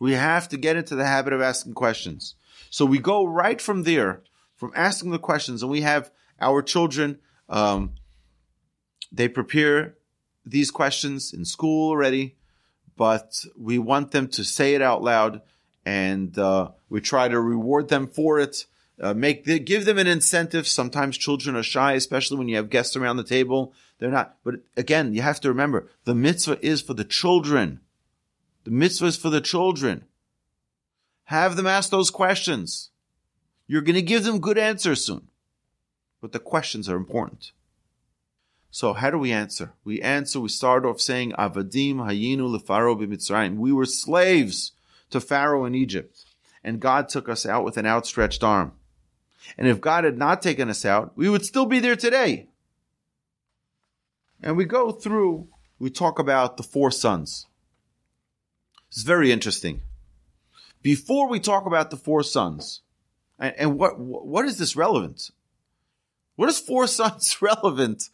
We have to get into the habit of asking questions. So we go right from there, from asking the questions, and we have our children, they prepare these questions in school already, but we want them to say it out loud, and we try to reward them for it. Give them an incentive. Sometimes children are shy, especially when you have guests around the table. They're not. But again, you have to remember, the mitzvah is for the children. The mitzvah is for the children. Have them ask those questions. You're going to give them good answers soon. But the questions are important. So how do we answer? We start off saying, Avadim Hayinu L'faro B'Mitzrayim. We were slaves to Pharaoh in Egypt. And God took us out with an outstretched arm. And if God had not taken us out, we would still be there today. And we talk about the 4 sons. It's very interesting. Before we talk about the 4 sons, and what is this relevant? What is 4 sons relevant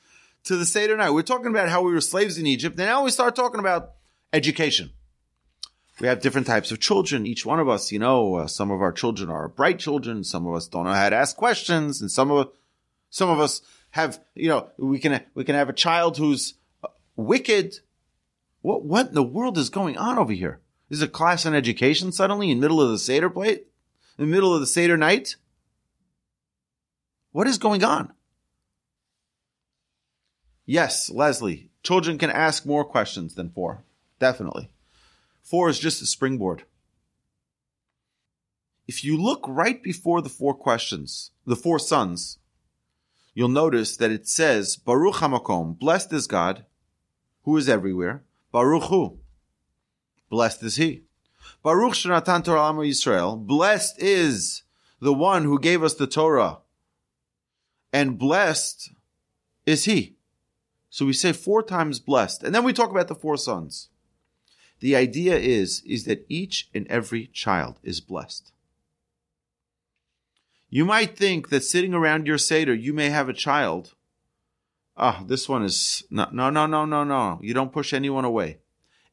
to the Seder night? We're talking about how we were slaves in Egypt, and now we start talking about education. We have different types of children. Each one of us, some of our children are bright children. Some of us don't know how to ask questions, and some of us have, we can have a child who's wicked. What in the world is going on over here? Is a class on education suddenly in the middle of the Seder plate, in the middle of the Seder night? What is going on? Yes, Leslie, children can ask more questions than 4. Definitely. 4 is just a springboard. If you look right before the 4 questions, the 4 sons, you'll notice that it says, Baruch HaMakom, blessed is God, who is everywhere. Baruch Hu, blessed is He. Baruch Shenatan Torah L'Amo Yisrael, blessed is the one who gave us the Torah. And blessed is He. So we say 4 times blessed. And then we talk about the 4 sons. The idea is that each and every child is blessed. You might think that sitting around your Seder, you may have a child. This one is... No. You don't push anyone away.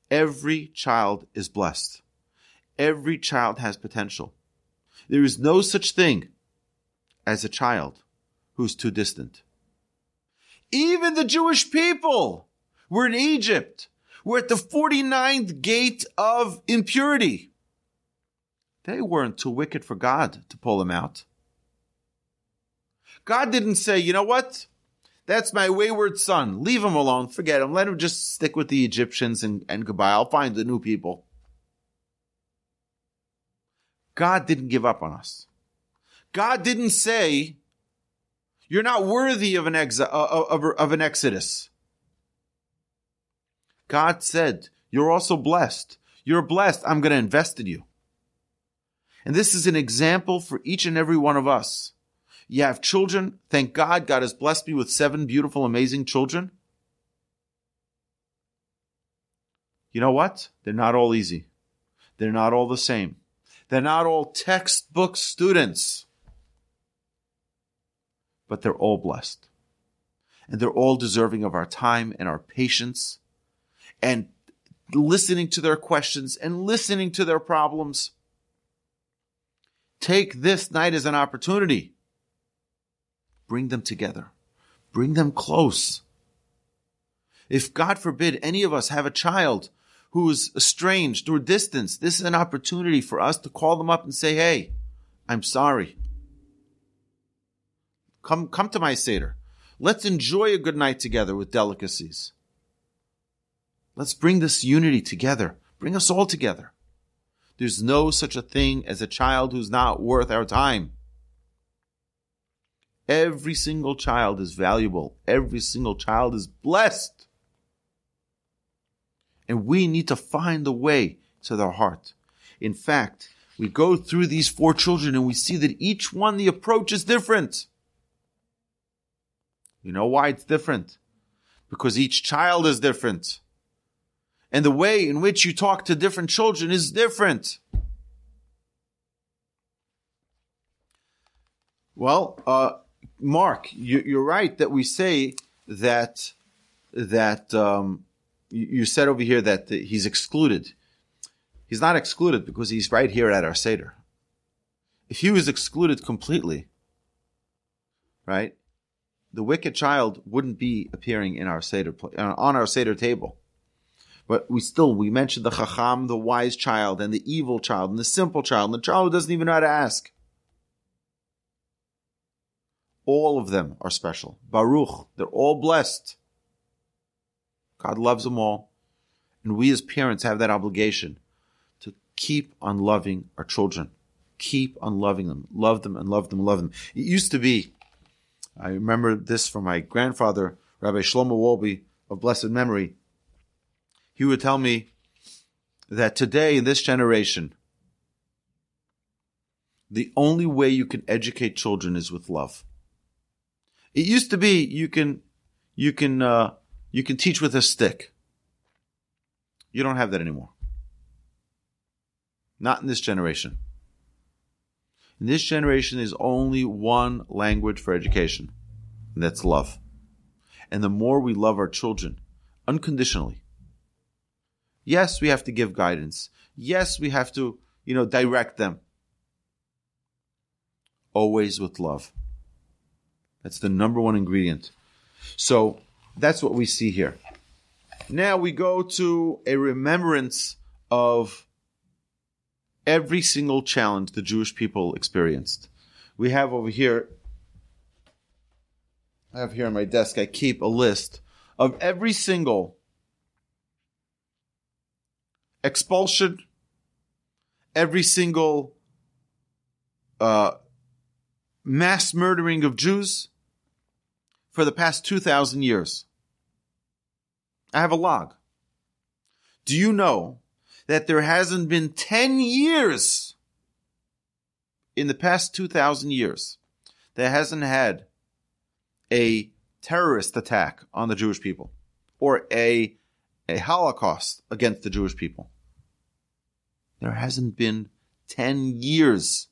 Every child is blessed. Every child has potential. There is no such thing as a child who's too distant. Even the Jewish people were in Egypt. We're at the 49th gate of impurity. They weren't too wicked for God to pull them out. God didn't say, you know what? That's my wayward son. Leave him alone. Forget him. Let him just stick with the Egyptians and goodbye. I'll find the new people. God didn't give up on us. God didn't say, you're not worthy of an exodus. God said, you're also blessed. You're blessed. I'm going to invest in you. And this is an example for each and every one of us. You have children. Thank God. God has blessed me with 7 beautiful, amazing children. You know what? They're not all easy. They're not all the same. They're not all textbook students. But they're all blessed. And they're all deserving of our time and our patience. And listening to their questions and listening to their problems. Take this night as an opportunity. Bring them together. Bring them close. If, God forbid, any of us have a child who is estranged or distanced, this is an opportunity for us to call them up and say, hey, I'm sorry. Come to my Seder. Let's enjoy a good night together with delicacies. Let's bring this unity together. Bring us all together. There's no such a thing as a child who's not worth our time. Every single child is valuable. Every single child is blessed. And we need to find the way to their heart. In fact, we go through these 4 children and we see that each one, the approach is different. You know why it's different? Because each child is different. And the way in which you talk to different children is different. Well, Mark, you're right that we say that you said over here that he's excluded. He's not excluded because he's right here at our Seder. If he was excluded completely, right, the wicked child wouldn't be appearing in our Seder on our Seder table. But we mentioned the chacham, the wise child, and the evil child, and the simple child, and the child who doesn't even know how to ask. All of them are special. Baruch, they're all blessed. God loves them all. And we as parents have that obligation to keep on loving our children. Keep on loving them. Love them and love them and love them. It used to be, I remember this from my grandfather, Rabbi Shlomo Wolbe, of blessed memory. He would tell me that today, in this generation, the only way you can educate children is with love. It used to be you can teach with a stick. You don't have that anymore. Not in this generation. In this generation, there's only one language for education, and that's love. And the more we love our children unconditionally. Yes, we have to give guidance. Yes, we have to, direct them. Always with love. That's the number one ingredient. So that's what we see here. Now we go to a remembrance of every single challenge the Jewish people experienced. We have over here, I have here on my desk, I keep a list of every single expulsion, every single mass murdering of Jews for the past 2,000 years. I have a log. Do you know that there hasn't been 10 years in the past 2,000 years that hasn't had a terrorist attack on the Jewish people or a Holocaust against the Jewish people? There hasn't been 10 years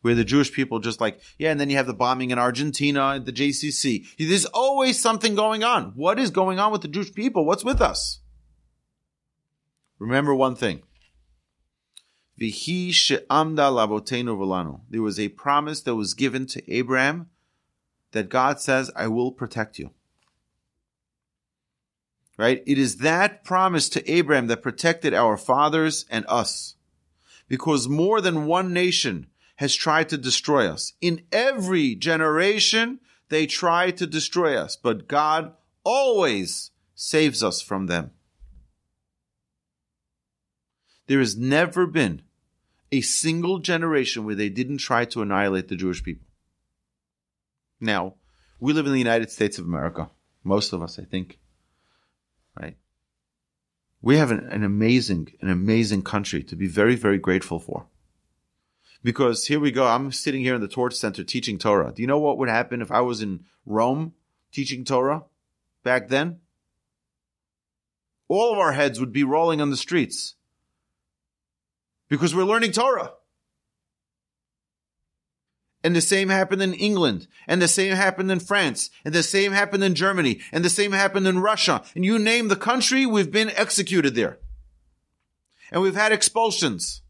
where the Jewish people just and then you have the bombing in Argentina, the JCC. There's always something going on. What is going on with the Jewish people? What's with us? Remember one thing. V'hi she'amda l'avoteinu v'lanu. There was a promise that was given to Abraham that God says, I will protect you. Right? It is that promise to Abraham that protected our fathers and us. Because more than one nation has tried to destroy us. In every generation, they try to destroy us. But God always saves us from them. There has never been a single generation where they didn't try to annihilate the Jewish people. Now, we live in the United States of America. Most of us, I think. Right? We have an amazing country to be very, very grateful for. Because here we go, I'm sitting here in the Torch Center teaching Torah. Do you know what would happen if I was in Rome teaching Torah back then? All of our heads would be rolling on the streets because we're learning Torah. And the same happened in England, and the same happened in France, and the same happened in Germany, and the same happened in Russia. And you name the country, we've been executed there. And we've had expulsions.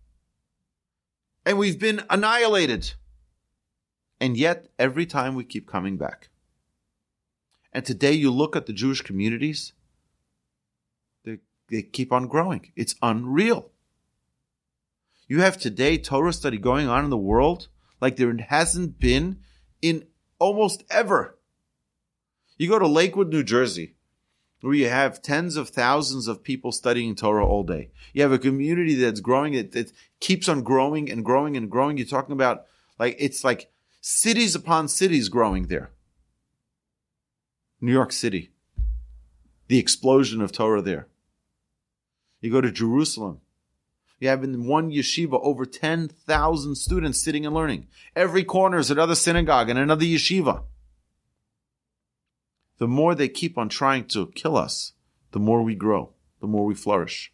And we've been annihilated. And yet, every time we keep coming back. And today you look at the Jewish communities, they keep on growing. It's unreal. You have today Torah study going on in the world like there hasn't been in almost ever. You go to Lakewood, New Jersey, where you have tens of thousands of people studying Torah all day. You have a community that's growing, that keeps on growing and growing and growing. You're talking about, like, it's like cities upon cities growing there. New York City, the explosion of Torah there. You go to Jerusalem. You have in one yeshiva over 10,000 students sitting and learning. Every corner is another synagogue and another yeshiva. The more they keep on trying to kill us, the more we grow, the more we flourish.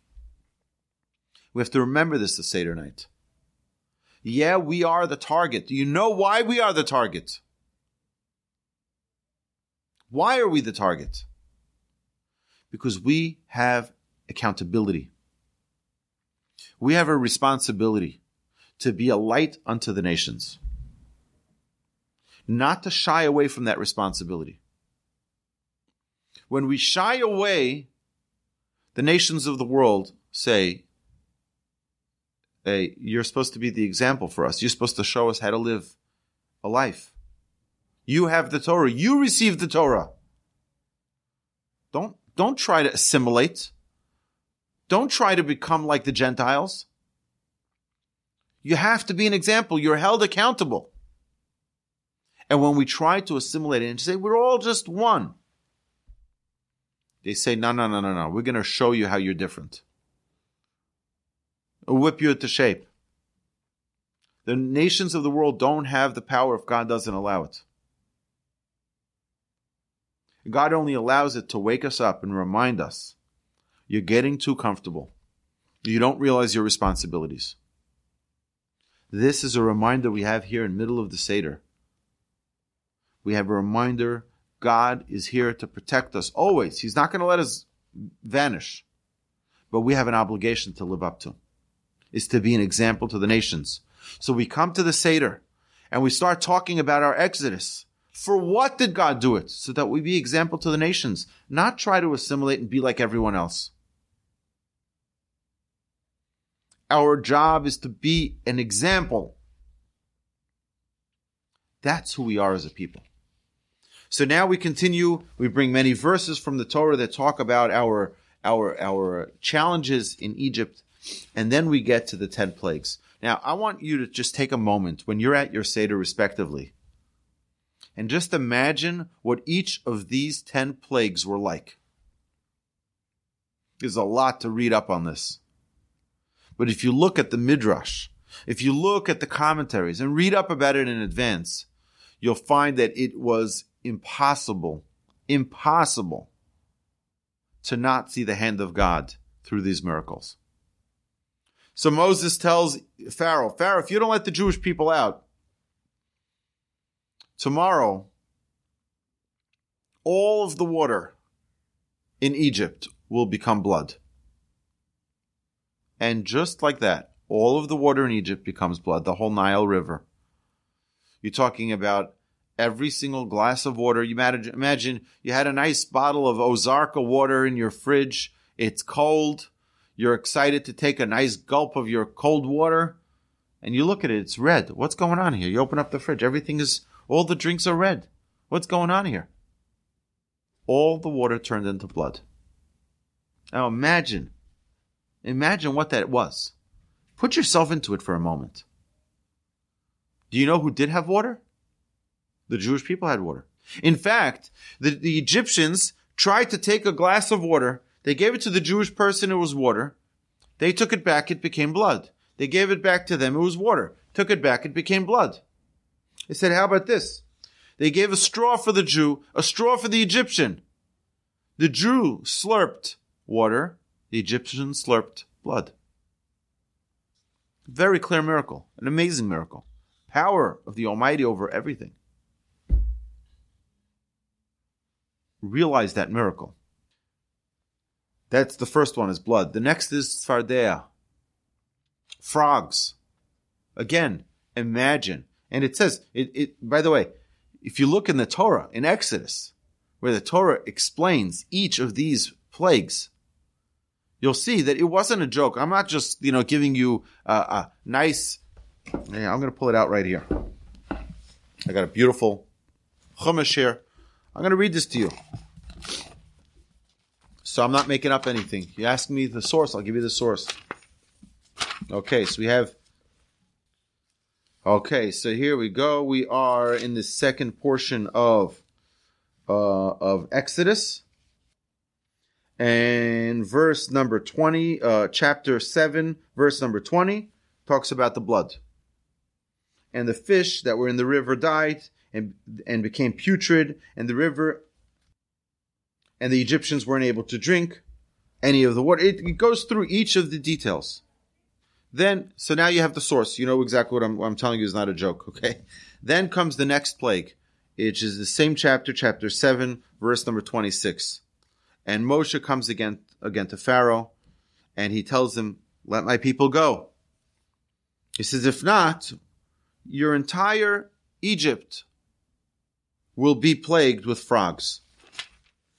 We have to remember this this Seder night. Yeah, we are the target. Do you know why we are the target? Why are we the target? Because we have accountability. We have a responsibility to be a light unto the nations. Not to shy away from that responsibility. When we shy away, the nations of the world say, hey, you're supposed to be the example for us. You're supposed to show us how to live a life. You have the Torah. You received the Torah. Don't try to assimilate. Don't try to become like the Gentiles. You have to be an example. You're held accountable. And when we try to assimilate it and say, we're all just one, they say, no. We're going to show you how you're different. Or whip you into shape. The nations of the world don't have the power if God doesn't allow it. God only allows it to wake us up and remind us, you're getting too comfortable. You don't realize your responsibilities. This is a reminder we have here in the middle of the Seder. We have a reminder God is here to protect us always. He's not going to let us vanish. But we have an obligation to live up to. It's to be an example to the nations. So we come to the Seder and we start talking about our Exodus. For what did God do it? So that we be example to the nations. Not try to assimilate and be like everyone else. Our job is to be an example. That's who we are as a people. So now we continue. We bring many verses from the Torah that talk about our challenges in Egypt. And then we get to the 10 plagues. Now, I want you to just take a moment when you're at your Seder respectively. And just imagine what each of these 10 plagues were like. There's a lot to read up on this. But if you look at the Midrash, if you look at the commentaries and read up about it in advance, you'll find that it was impossible to not see the hand of God through these miracles. So Moses tells Pharaoh, if you don't let the Jewish people out, tomorrow, all of the water in Egypt will become blood. And just like that, all of the water in Egypt becomes blood, the whole Nile River. You're talking about every single glass of water. You imagine you had a nice bottle of Ozarka water in your fridge. It's cold. You're excited to take a nice gulp of your cold water. And you look at it. It's red. What's going on here? You open up the fridge. Everything is, all the drinks are red. What's going on here? All the water turned into blood. Now imagine what that was. Put yourself into it for a moment. Do you know who did have water? The Jewish people had water. In fact, the Egyptians tried to take a glass of water. They gave it to the Jewish person. It was water. They took it back. It became blood. They gave it back to them. It was water. Took it back. It became blood. They said, how about this? They gave a straw for the Jew, a straw for the Egyptian. The Jew slurped water. The Egyptian slurped blood. Very clear miracle. An amazing miracle. Power of the Almighty over everything. Realize that miracle. That's the first one is blood. The next is tzfardea, frogs. Again, imagine. And it says, by the way, if you look in the Torah, in Exodus, where the Torah explains each of these plagues, you'll see that it wasn't a joke. I'm not just, giving you a nice, I'm going to pull it out right here. I got a beautiful chumash here. I'm going to read this to you. So I'm not making up anything. You ask me the source, I'll give you the source. Okay, so we have... Okay, so here we go. We are in the second portion of Exodus. And verse number 20, chapter 7, verse number 20, talks about the blood. And the fish that were in the river died and became putrid, and the river... And the Egyptians weren't able to drink any of the water. It goes through each of the details. Then, so now you have the source. You know exactly what I'm telling you is not a joke, okay? Then comes the next plague, which is the same chapter, chapter 7, verse number 26. And Moshe comes again to Pharaoh, and he tells him, let my people go. He says, if not, your entire Egypt will be plagued with frogs.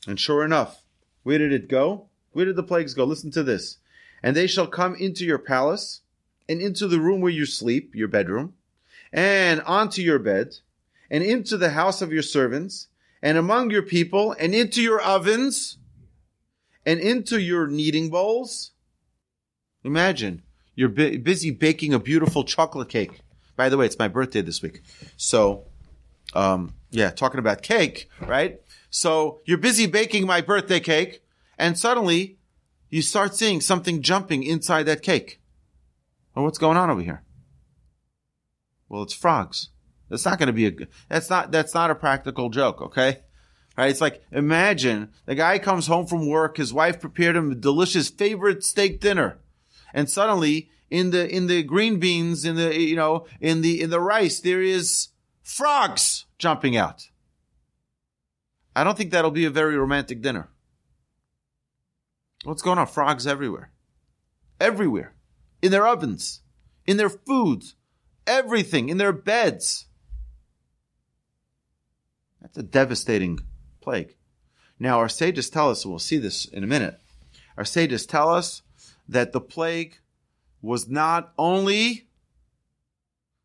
And sure enough, where did it go? Where did the plagues go? Listen to this. And they shall come into your palace and into the room where you sleep, your bedroom, and onto your bed, and into the house of your servants, and among your people, and into your ovens, and into your kneading bowls. Imagine, you're busy baking a beautiful chocolate cake. By the way, it's my birthday this week. So, talking about cake, right? So you're busy baking my birthday cake, and suddenly you start seeing something jumping inside that cake. Well, what's going on over here? Well, it's frogs. That's not going to be that's not a practical joke, okay? Right? It's like, imagine the guy comes home from work, his wife prepared him a delicious favorite steak dinner, and suddenly in the green beans, in the rice, there is frogs jumping out. I don't think that'll be a very romantic dinner. What's going on? Frogs everywhere. Everywhere. In their ovens. In their foods. Everything. In their beds. That's a devastating plague. Now, our sages tell us, and we'll see this in a minute, our sages tell us that the plague was not only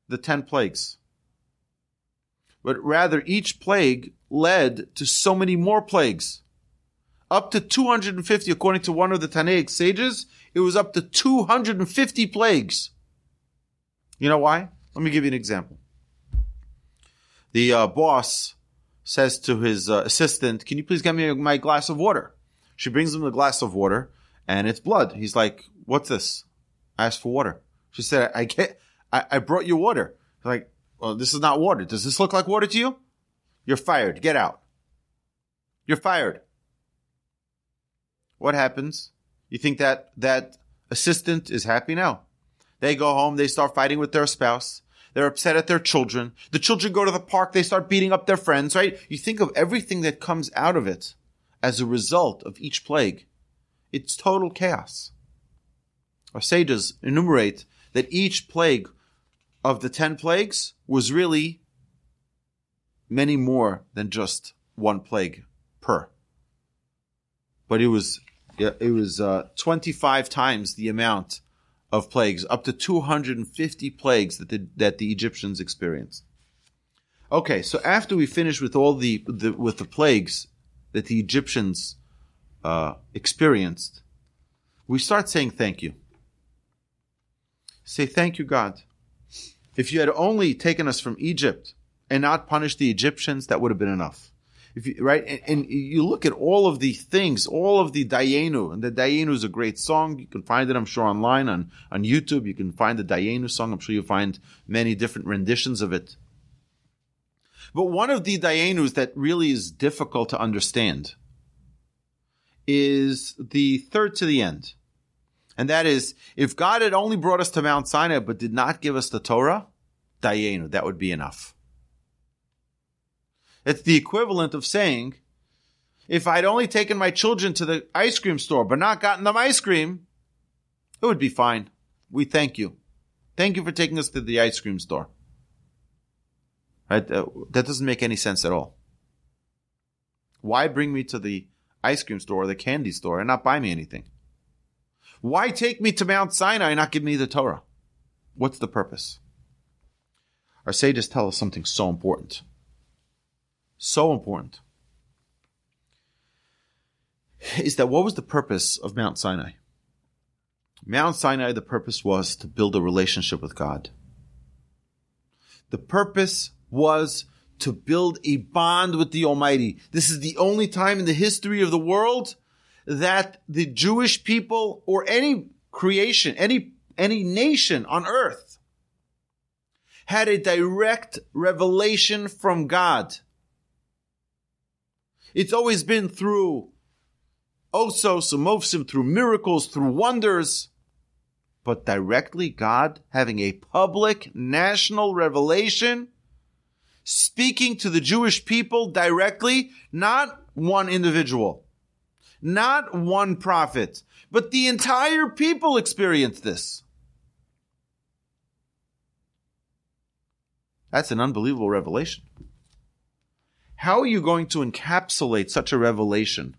the 10 plagues, but rather each plague led to so many more plagues. Up to 250, according to one of the Tanaic sages, it was up to 250 plagues. You know why? Let me give you an example. The boss says to his assistant, can you please get me my glass of water? She brings him a glass of water, and it's blood. He's like, what's this? I asked for water. She said, I brought you water. He's like, well, this is not water. Does this look like water to you? You're fired. Get out. You're fired. What happens? You think that assistant is happy? No. They go home. They start fighting with their spouse. They're upset at their children. The children go to the park. They start beating up their friends, right? You think of everything that comes out of it as a result of each plague. It's total chaos. Our sages enumerate that each plague of the 10 plagues was really many more than just one plague per. But it was 25 times the amount of plagues, up to 250 plagues that the Egyptians experienced. Okay, so after we finish with all the plagues that the Egyptians experienced, we start saying thank you. Say thank you, God. If you had only taken us from Egypt and not punish the Egyptians, that would have been enough. And you look at all of the things, all of the Dayenu, and the Dayenu is a great song. You can find it, I'm sure, online, on YouTube. You can find the Dayenu song. I'm sure you'll find many different renditions of it. But one of the Dayenus that really is difficult to understand is the third to the end. And that is, if God had only brought us to Mount Sinai but did not give us the Torah, Dayenu, that would be enough. It's the equivalent of saying, if I'd only taken my children to the ice cream store but not gotten them ice cream, it would be fine. We thank you. Thank you for taking us to the ice cream store. Right? That doesn't make any sense at all. Why bring me to the ice cream store or the candy store and not buy me anything? Why take me to Mount Sinai and not give me the Torah? What's the purpose? Our sages tell us something so important. So important. Is that what was the purpose of Mount Sinai? Mount Sinai, the purpose was to build a relationship with God. The purpose was to build a bond with the Almighty. This is the only time in the history of the world that the Jewish people or any creation, any nation on earth had a direct revelation from God. It's always been through osos, umofsim, through miracles, through wonders, but directly God having a public national revelation, speaking to the Jewish people directly, not one individual, not one prophet, but the entire people experienced this. That's an unbelievable revelation. How are you going to encapsulate such a revelation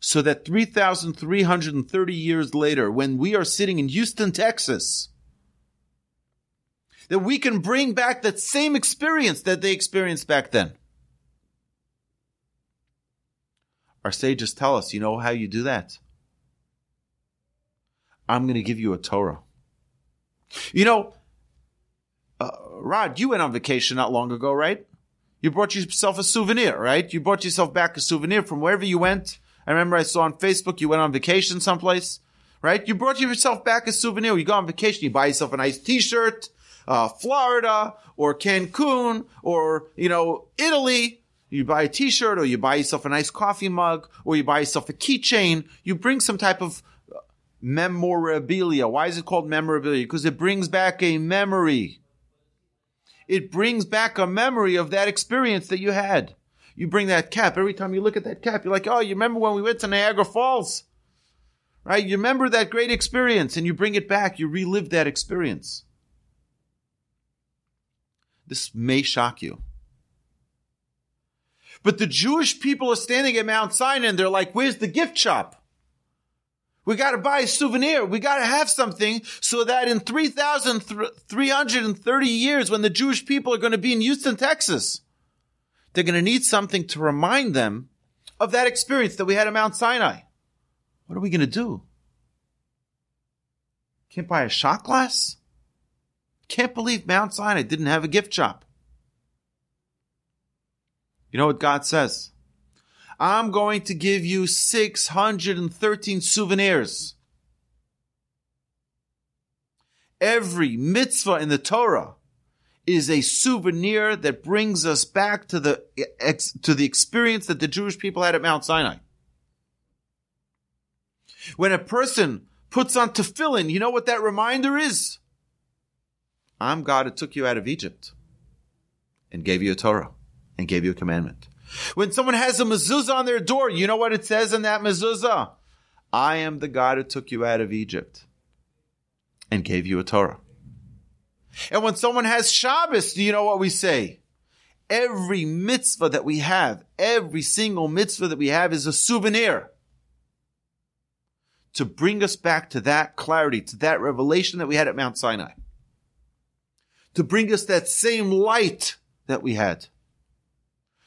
so that 3,330 years later, when we are sitting in Houston, Texas, that we can bring back that same experience that they experienced back then? Our sages tell us, you know how you do that? I'm going to give you a Torah. You know, Rod, you went on vacation not long ago, right? You brought yourself a souvenir, right? You brought yourself back a souvenir from wherever you went. I remember I saw on Facebook you went on vacation someplace, right? You brought yourself back a souvenir. You go on vacation, you buy yourself a nice T-shirt. Florida or Cancun or, Italy. You buy a T-shirt or you buy yourself a nice coffee mug or you buy yourself a keychain. You bring some type of memorabilia. Why is it called memorabilia? Because it brings back a memory. It brings back a memory of that experience that you had. You bring that cap. Every time you look at that cap, you're like, oh, you remember when we went to Niagara Falls? Right? You remember that great experience and you bring it back. You relive that experience. This may shock you. But the Jewish people are standing at Mount Sinai and they're like, where's the gift shop? We got to buy a souvenir. We got to have something so that in 3,330 years, when the Jewish people are going to be in Houston, Texas, they're going to need something to remind them of that experience that we had at Mount Sinai. What are we going to do? Can't buy a shot glass? Can't believe Mount Sinai didn't have a gift shop. You know what God says? I'm going to give you 613 souvenirs. Every mitzvah in the Torah is a souvenir that brings us back to the experience that the Jewish people had at Mount Sinai. When a person puts on tefillin, you know what that reminder is? I'm God who took you out of Egypt and gave you a Torah and gave you a commandment. When someone has a mezuzah on their door, you know what it says in that mezuzah? I am the God who took you out of Egypt and gave you a Torah. And when someone has Shabbos, do you know what we say? Every mitzvah that we have, every single mitzvah that we have is a souvenir to bring us back to that clarity, to that revelation that we had at Mount Sinai. To bring us that same light that we had.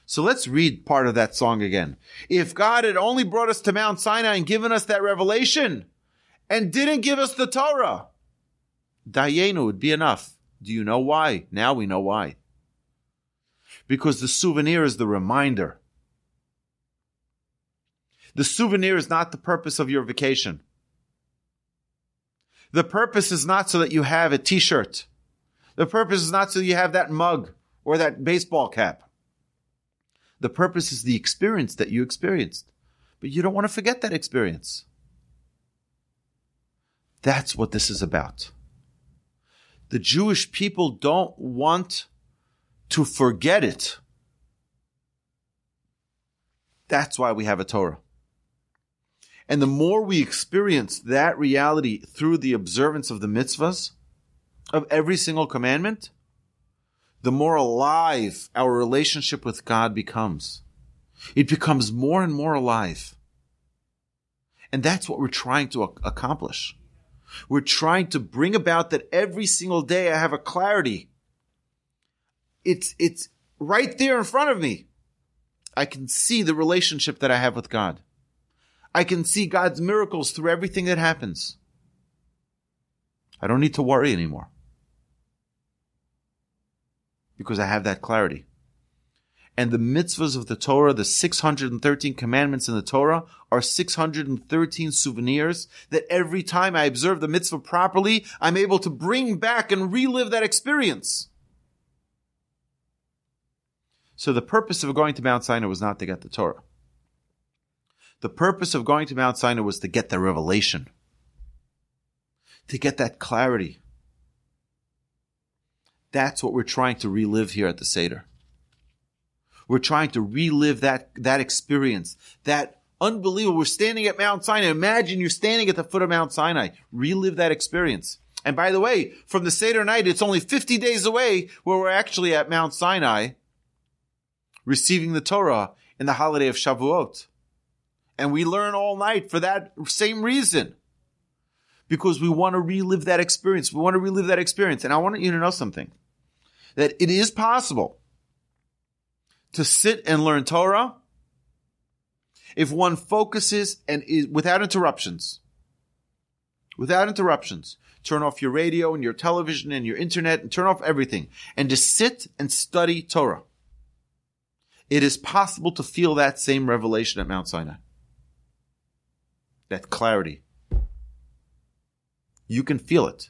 So let's read part of that song again. If God had only brought us to Mount Sinai and given us that revelation and didn't give us the Torah, Dayenu would be enough. Do you know why? Now we know why. Because the souvenir is the reminder. The souvenir is not the purpose of your vacation. The purpose is not so that you have a T-shirt. The purpose is not so you have that mug or that baseball cap. The purpose is the experience that you experienced. But you don't want to forget that experience. That's what this is about. The Jewish people don't want to forget it. That's why we have a Torah. And the more we experience that reality through the observance of the mitzvahs, of every single commandment, the more alive our relationship with God becomes. It becomes more and more alive. And that's what we're trying to accomplish. We're trying to bring about that every single day I have a clarity it's right there in front of me. I can see the relationship that I have with God. I can see God's miracles through everything that happens. I don't need to worry anymore because I have that clarity. And the mitzvahs of the Torah, the 613 commandments in the Torah, are 613 souvenirs that every time I observe the mitzvah properly, I'm able to bring back and relive that experience. So the purpose of going to Mount Sinai was not to get the Torah. The purpose of going to Mount Sinai was to get the revelation, to get that clarity. That's what we're trying to relive here at the Seder. We're trying to relive that experience, that unbelievable. We're standing at Mount Sinai. Imagine you're standing at the foot of Mount Sinai. Relive that experience. And by the way, from the Seder night, it's only 50 days away where we're actually at Mount Sinai receiving the Torah in the holiday of Shavuot. And we learn all night for that same reason, because we want to relive that experience. We want to relive that experience. And I want you to know something, that it is possible to sit and learn Torah if one focuses and is without interruptions. Without interruptions. Turn off your radio and your television and your internet and turn off everything and just sit and study Torah. It is possible to feel that same revelation at Mount Sinai. That clarity. You can feel it.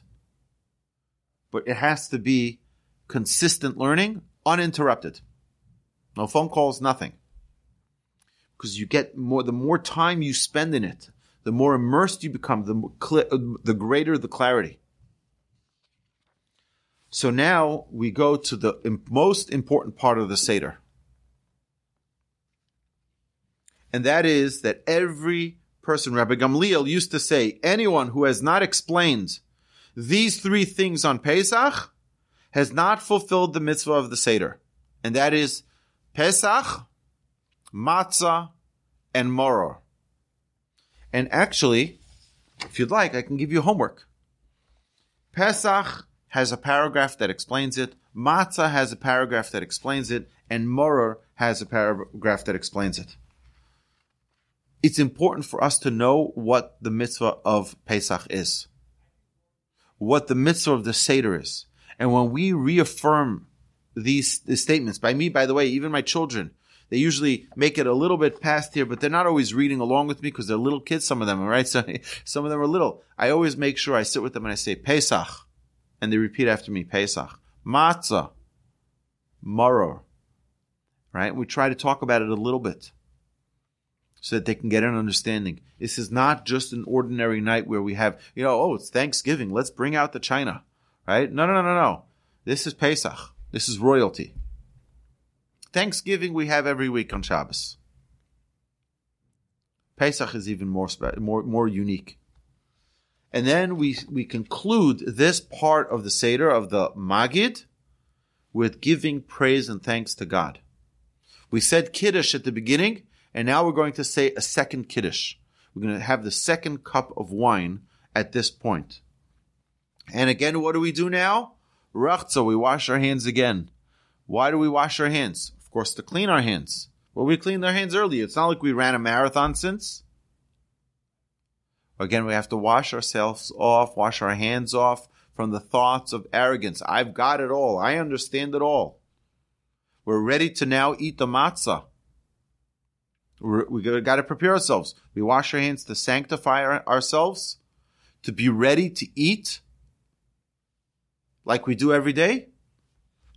But it has to be consistent learning, uninterrupted. No phone calls, nothing. Because you get more, the more time you spend in it, the more immersed you become, the greater the clarity. So now we go to the most important part of the Seder. And that is that every person, Rabbi Gamliel used to say, anyone who has not explained these three things on Pesach has not fulfilled the mitzvah of the Seder. And that is Pesach, Matzah, and Moror. And actually, if you'd like, I can give you homework. Pesach has a paragraph that explains it. Matzah has a paragraph that explains it. And Moror has a paragraph that explains it. It's important for us to know what the mitzvah of Pesach is, what the mitzvah of the Seder is. And when we reaffirm these statements, by me, by the way, even my children, they usually make it a little bit past here, but they're not always reading along with me because they're little kids, some of them, all right? So some of them are little. I always make sure I sit with them and I say, Pesach, and they repeat after me, Pesach, Matzah, Moror, right? We try to talk about it a little bit so that they can get an understanding. This is not just an ordinary night where we have, it's Thanksgiving, let's bring out the china, right? No. This is Pesach. This is royalty. Thanksgiving we have every week on Shabbos. Pesach is even more unique. And then we conclude this part of the Seder of the Magid with giving praise and thanks to God. We said Kiddush at the beginning, and now we're going to say a second Kiddush. We're going to have the second cup of wine at this point. And again, what do we do now? Rachza, we wash our hands again. Why do we wash our hands? Of course, to clean our hands. Well, we cleaned our hands earlier. It's not like we ran a marathon since. Again, we have to wash ourselves off, wash our hands off from the thoughts of arrogance. I've got it all. I understand it all. We're ready to now eat the matzah. We've got to prepare ourselves. We wash our hands to sanctify ourselves, to be ready to eat like we do every day.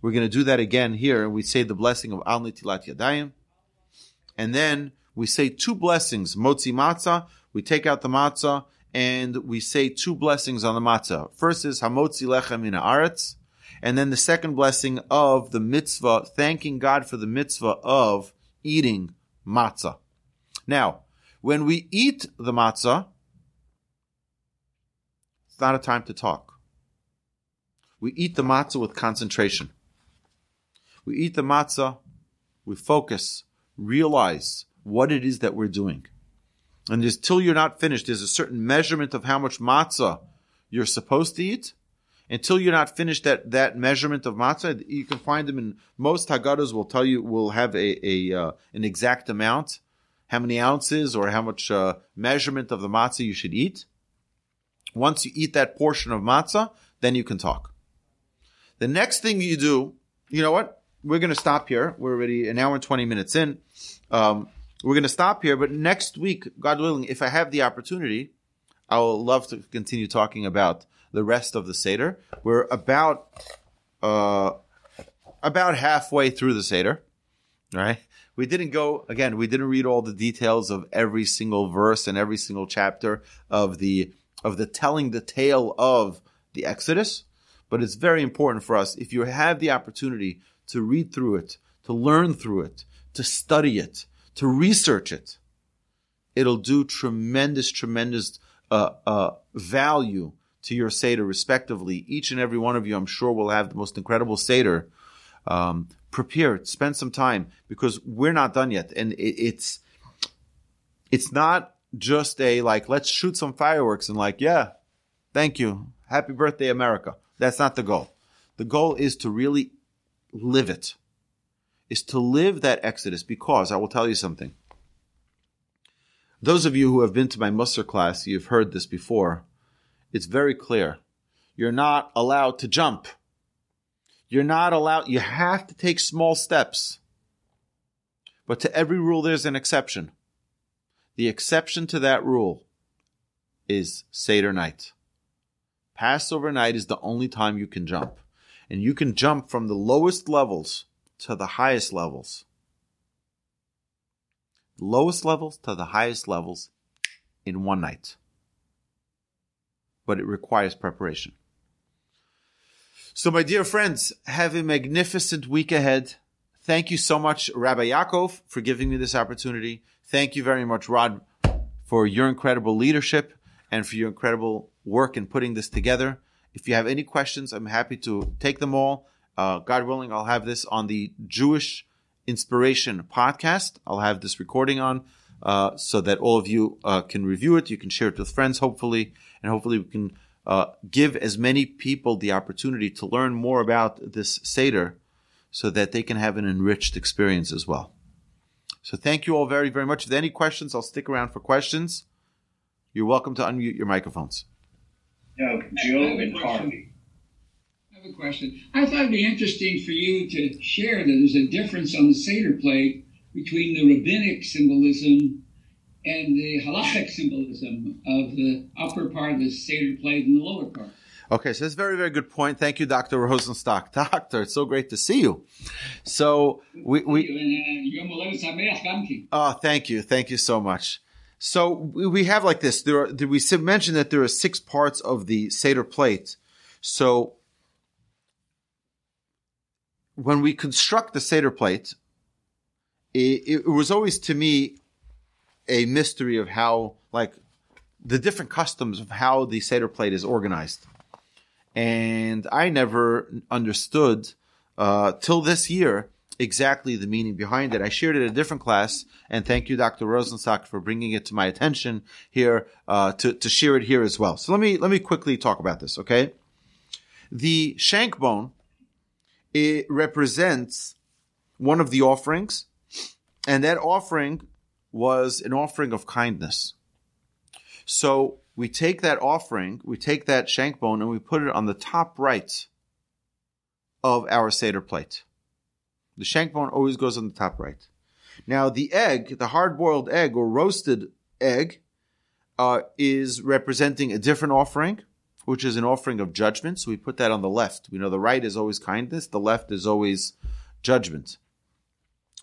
We're going to do that again here. And we say the blessing of Al Nitilat Yadayim. And then we say two blessings. Motzi Matzah. We take out the matzah and we say two blessings on the matzah. First is Hamotzi Lechem Min Haaretz. And then the second blessing of the mitzvah, thanking God for the mitzvah of eating matzah. Now, when we eat the matzah, it's not a time to talk. We eat the matzah with concentration. We eat the matzah, we focus, realize what it is that we're doing. And until you're not finished, there's a certain measurement of how much matzah you're supposed to eat, until you're not finished that measurement of matzah. You can find them in most Haggadahs. Will tell you, will have an exact amount, how many ounces or how much measurement of the matzah you should eat. Once you eat that portion of matzah, then you can talk. The next thing you do, you know what? We're going to stop here. We're already an hour and 20 minutes in. We're going to stop here. But next week, God willing, if I have the opportunity, I will love to continue talking about the rest of the Seder. We're about halfway through the Seder, right? We didn't read all the details of every single verse and every single chapter of the telling the tale of the Exodus. But it's very important for us, if you have the opportunity to read through it, to learn through it, to study it, to research it, it'll do tremendous, tremendous value to your Seder, respectively. Each and every one of you, I'm sure, will have the most incredible Seder. Prepare it. Spend some time, because we're not done yet. And it's not just let's shoot some fireworks and yeah, thank you. Happy birthday, America. That's not the goal. The goal is to really live it, is to live that Exodus, because I will tell you something. Those of you who have been to my Musar class, you've heard this before. It's very clear. You're not allowed to jump. You're not allowed. You have to take small steps. But to every rule, there's an exception. The exception to that rule is Seder night. Passover night is the only time you can jump. And you can jump from the lowest levels to the highest levels. Lowest levels to the highest levels in one night. But it requires preparation. So, my dear friends, have a magnificent week ahead. Thank you so much, Rabbi Yaakov, for giving me this opportunity. Thank you very much, Rod, for your incredible leadership and for your incredible work in putting this together. If you have any questions, I'm happy to take them all. God willing, I'll have this on the Jewish Inspiration Podcast. I'll have this recording on so that all of you can review it. You can share it with friends, hopefully. And hopefully we can give as many people the opportunity to learn more about this Seder so that they can have an enriched experience as well. So thank you all very, very much. If there are any questions, I'll stick around for questions. You're welcome to unmute your microphones. No, Joe and Harvey. I have a question. I thought it would be interesting for you to share that there's a difference on the Seder plate between the rabbinic symbolism and the halachic symbolism of the upper part of the Seder plate and the lower part. Okay, so that's a very, very good point. Thank you, Dr. Rosenstock. Doctor, it's so great to see you. So we thank you so much. So we have like this. We mentioned that there are six parts of the Seder plate. So when we construct the Seder plate, it was always to me a mystery of how, the different customs of how the Seder plate is organized. And I never understood till this year exactly the meaning behind it. I shared it in a different class, and thank you, Dr. Rosenstock, for bringing it to my attention here to share it here as well. So let me quickly talk about this, okay? The shank bone, it represents one of the offerings, and that offering was an offering of kindness. So we take that offering, we take that shank bone, and we put it on the top right of our Seder plate. The shank bone always goes on the top right. Now, the egg, the hard-boiled egg or roasted egg, is representing a different offering, which is an offering of judgment. So we put that on the left. We know the right is always kindness. The left is always judgment.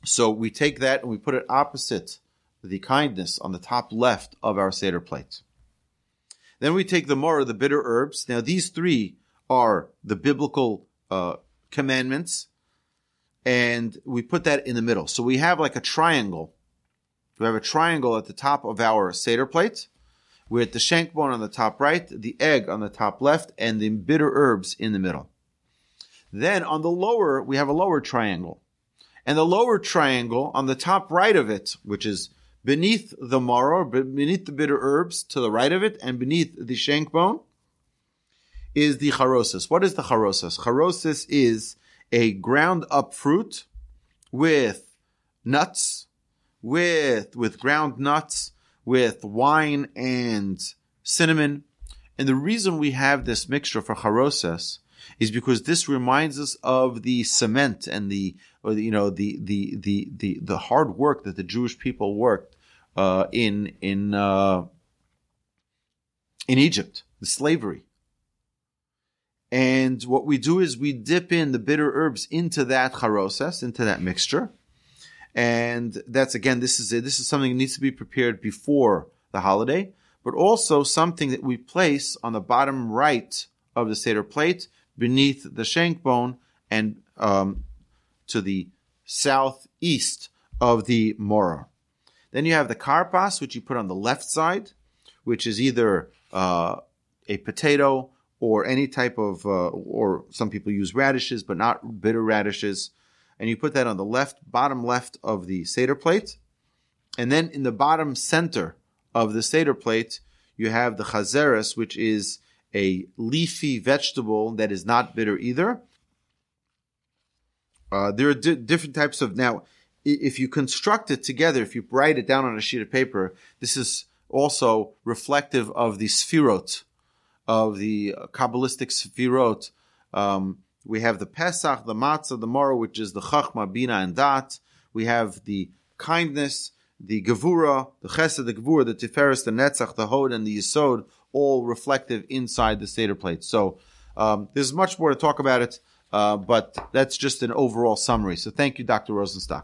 So we take that and we put it opposite the kindness on the top left of our Seder plate. Then we take the Moror, the bitter herbs. Now these three are the biblical commandments, and we put that in the middle. So we have a triangle. We have a triangle at the top of our Seder plate with the shank bone on the top right, the egg on the top left, and the bitter herbs in the middle. Then on the lower, we have a lower triangle. And the lower triangle on the top right of it, which is beneath the Moror, beneath the bitter herbs to the right of it, and beneath the shank bone, is the charosis. What is the charosis? Charosis is a ground-up fruit with nuts, with ground nuts, with wine and cinnamon. And the reason we have this mixture for charosis is because this reminds us of the cement and the hard work that the Jewish people worked in Egypt, the slavery. And what we do is we dip in the bitter herbs into that charosis, into that mixture. And that's, again, this is something that needs to be prepared before the holiday, but also something that we place on the bottom right of the Seder plate beneath the shank bone and to the southeast of the Moror. Then you have the karpas, which you put on the left side, which is either a potato or any type of, or some people use radishes, but not bitter radishes. And you put that on the bottom left of the Seder plate. And then in the bottom center of the Seder plate, you have the chazeres, which is a leafy vegetable that is not bitter either. There are different types of, now, if you construct it together, if you write it down on a sheet of paper, this is also reflective of the Sefirot, of the Kabbalistic Sefirot. We have the Pesach, the Matzah, the Moror, which is the Chachma, Bina, and Dat. We have the kindness, the Gevura, the Chesed, the Gevura, the Tiferes, the Netzach, the Hod, and the Yisod, all reflective inside the Seder plate. So there's much more to talk about it, but that's just an overall summary. So thank you, Dr. Rosenstock.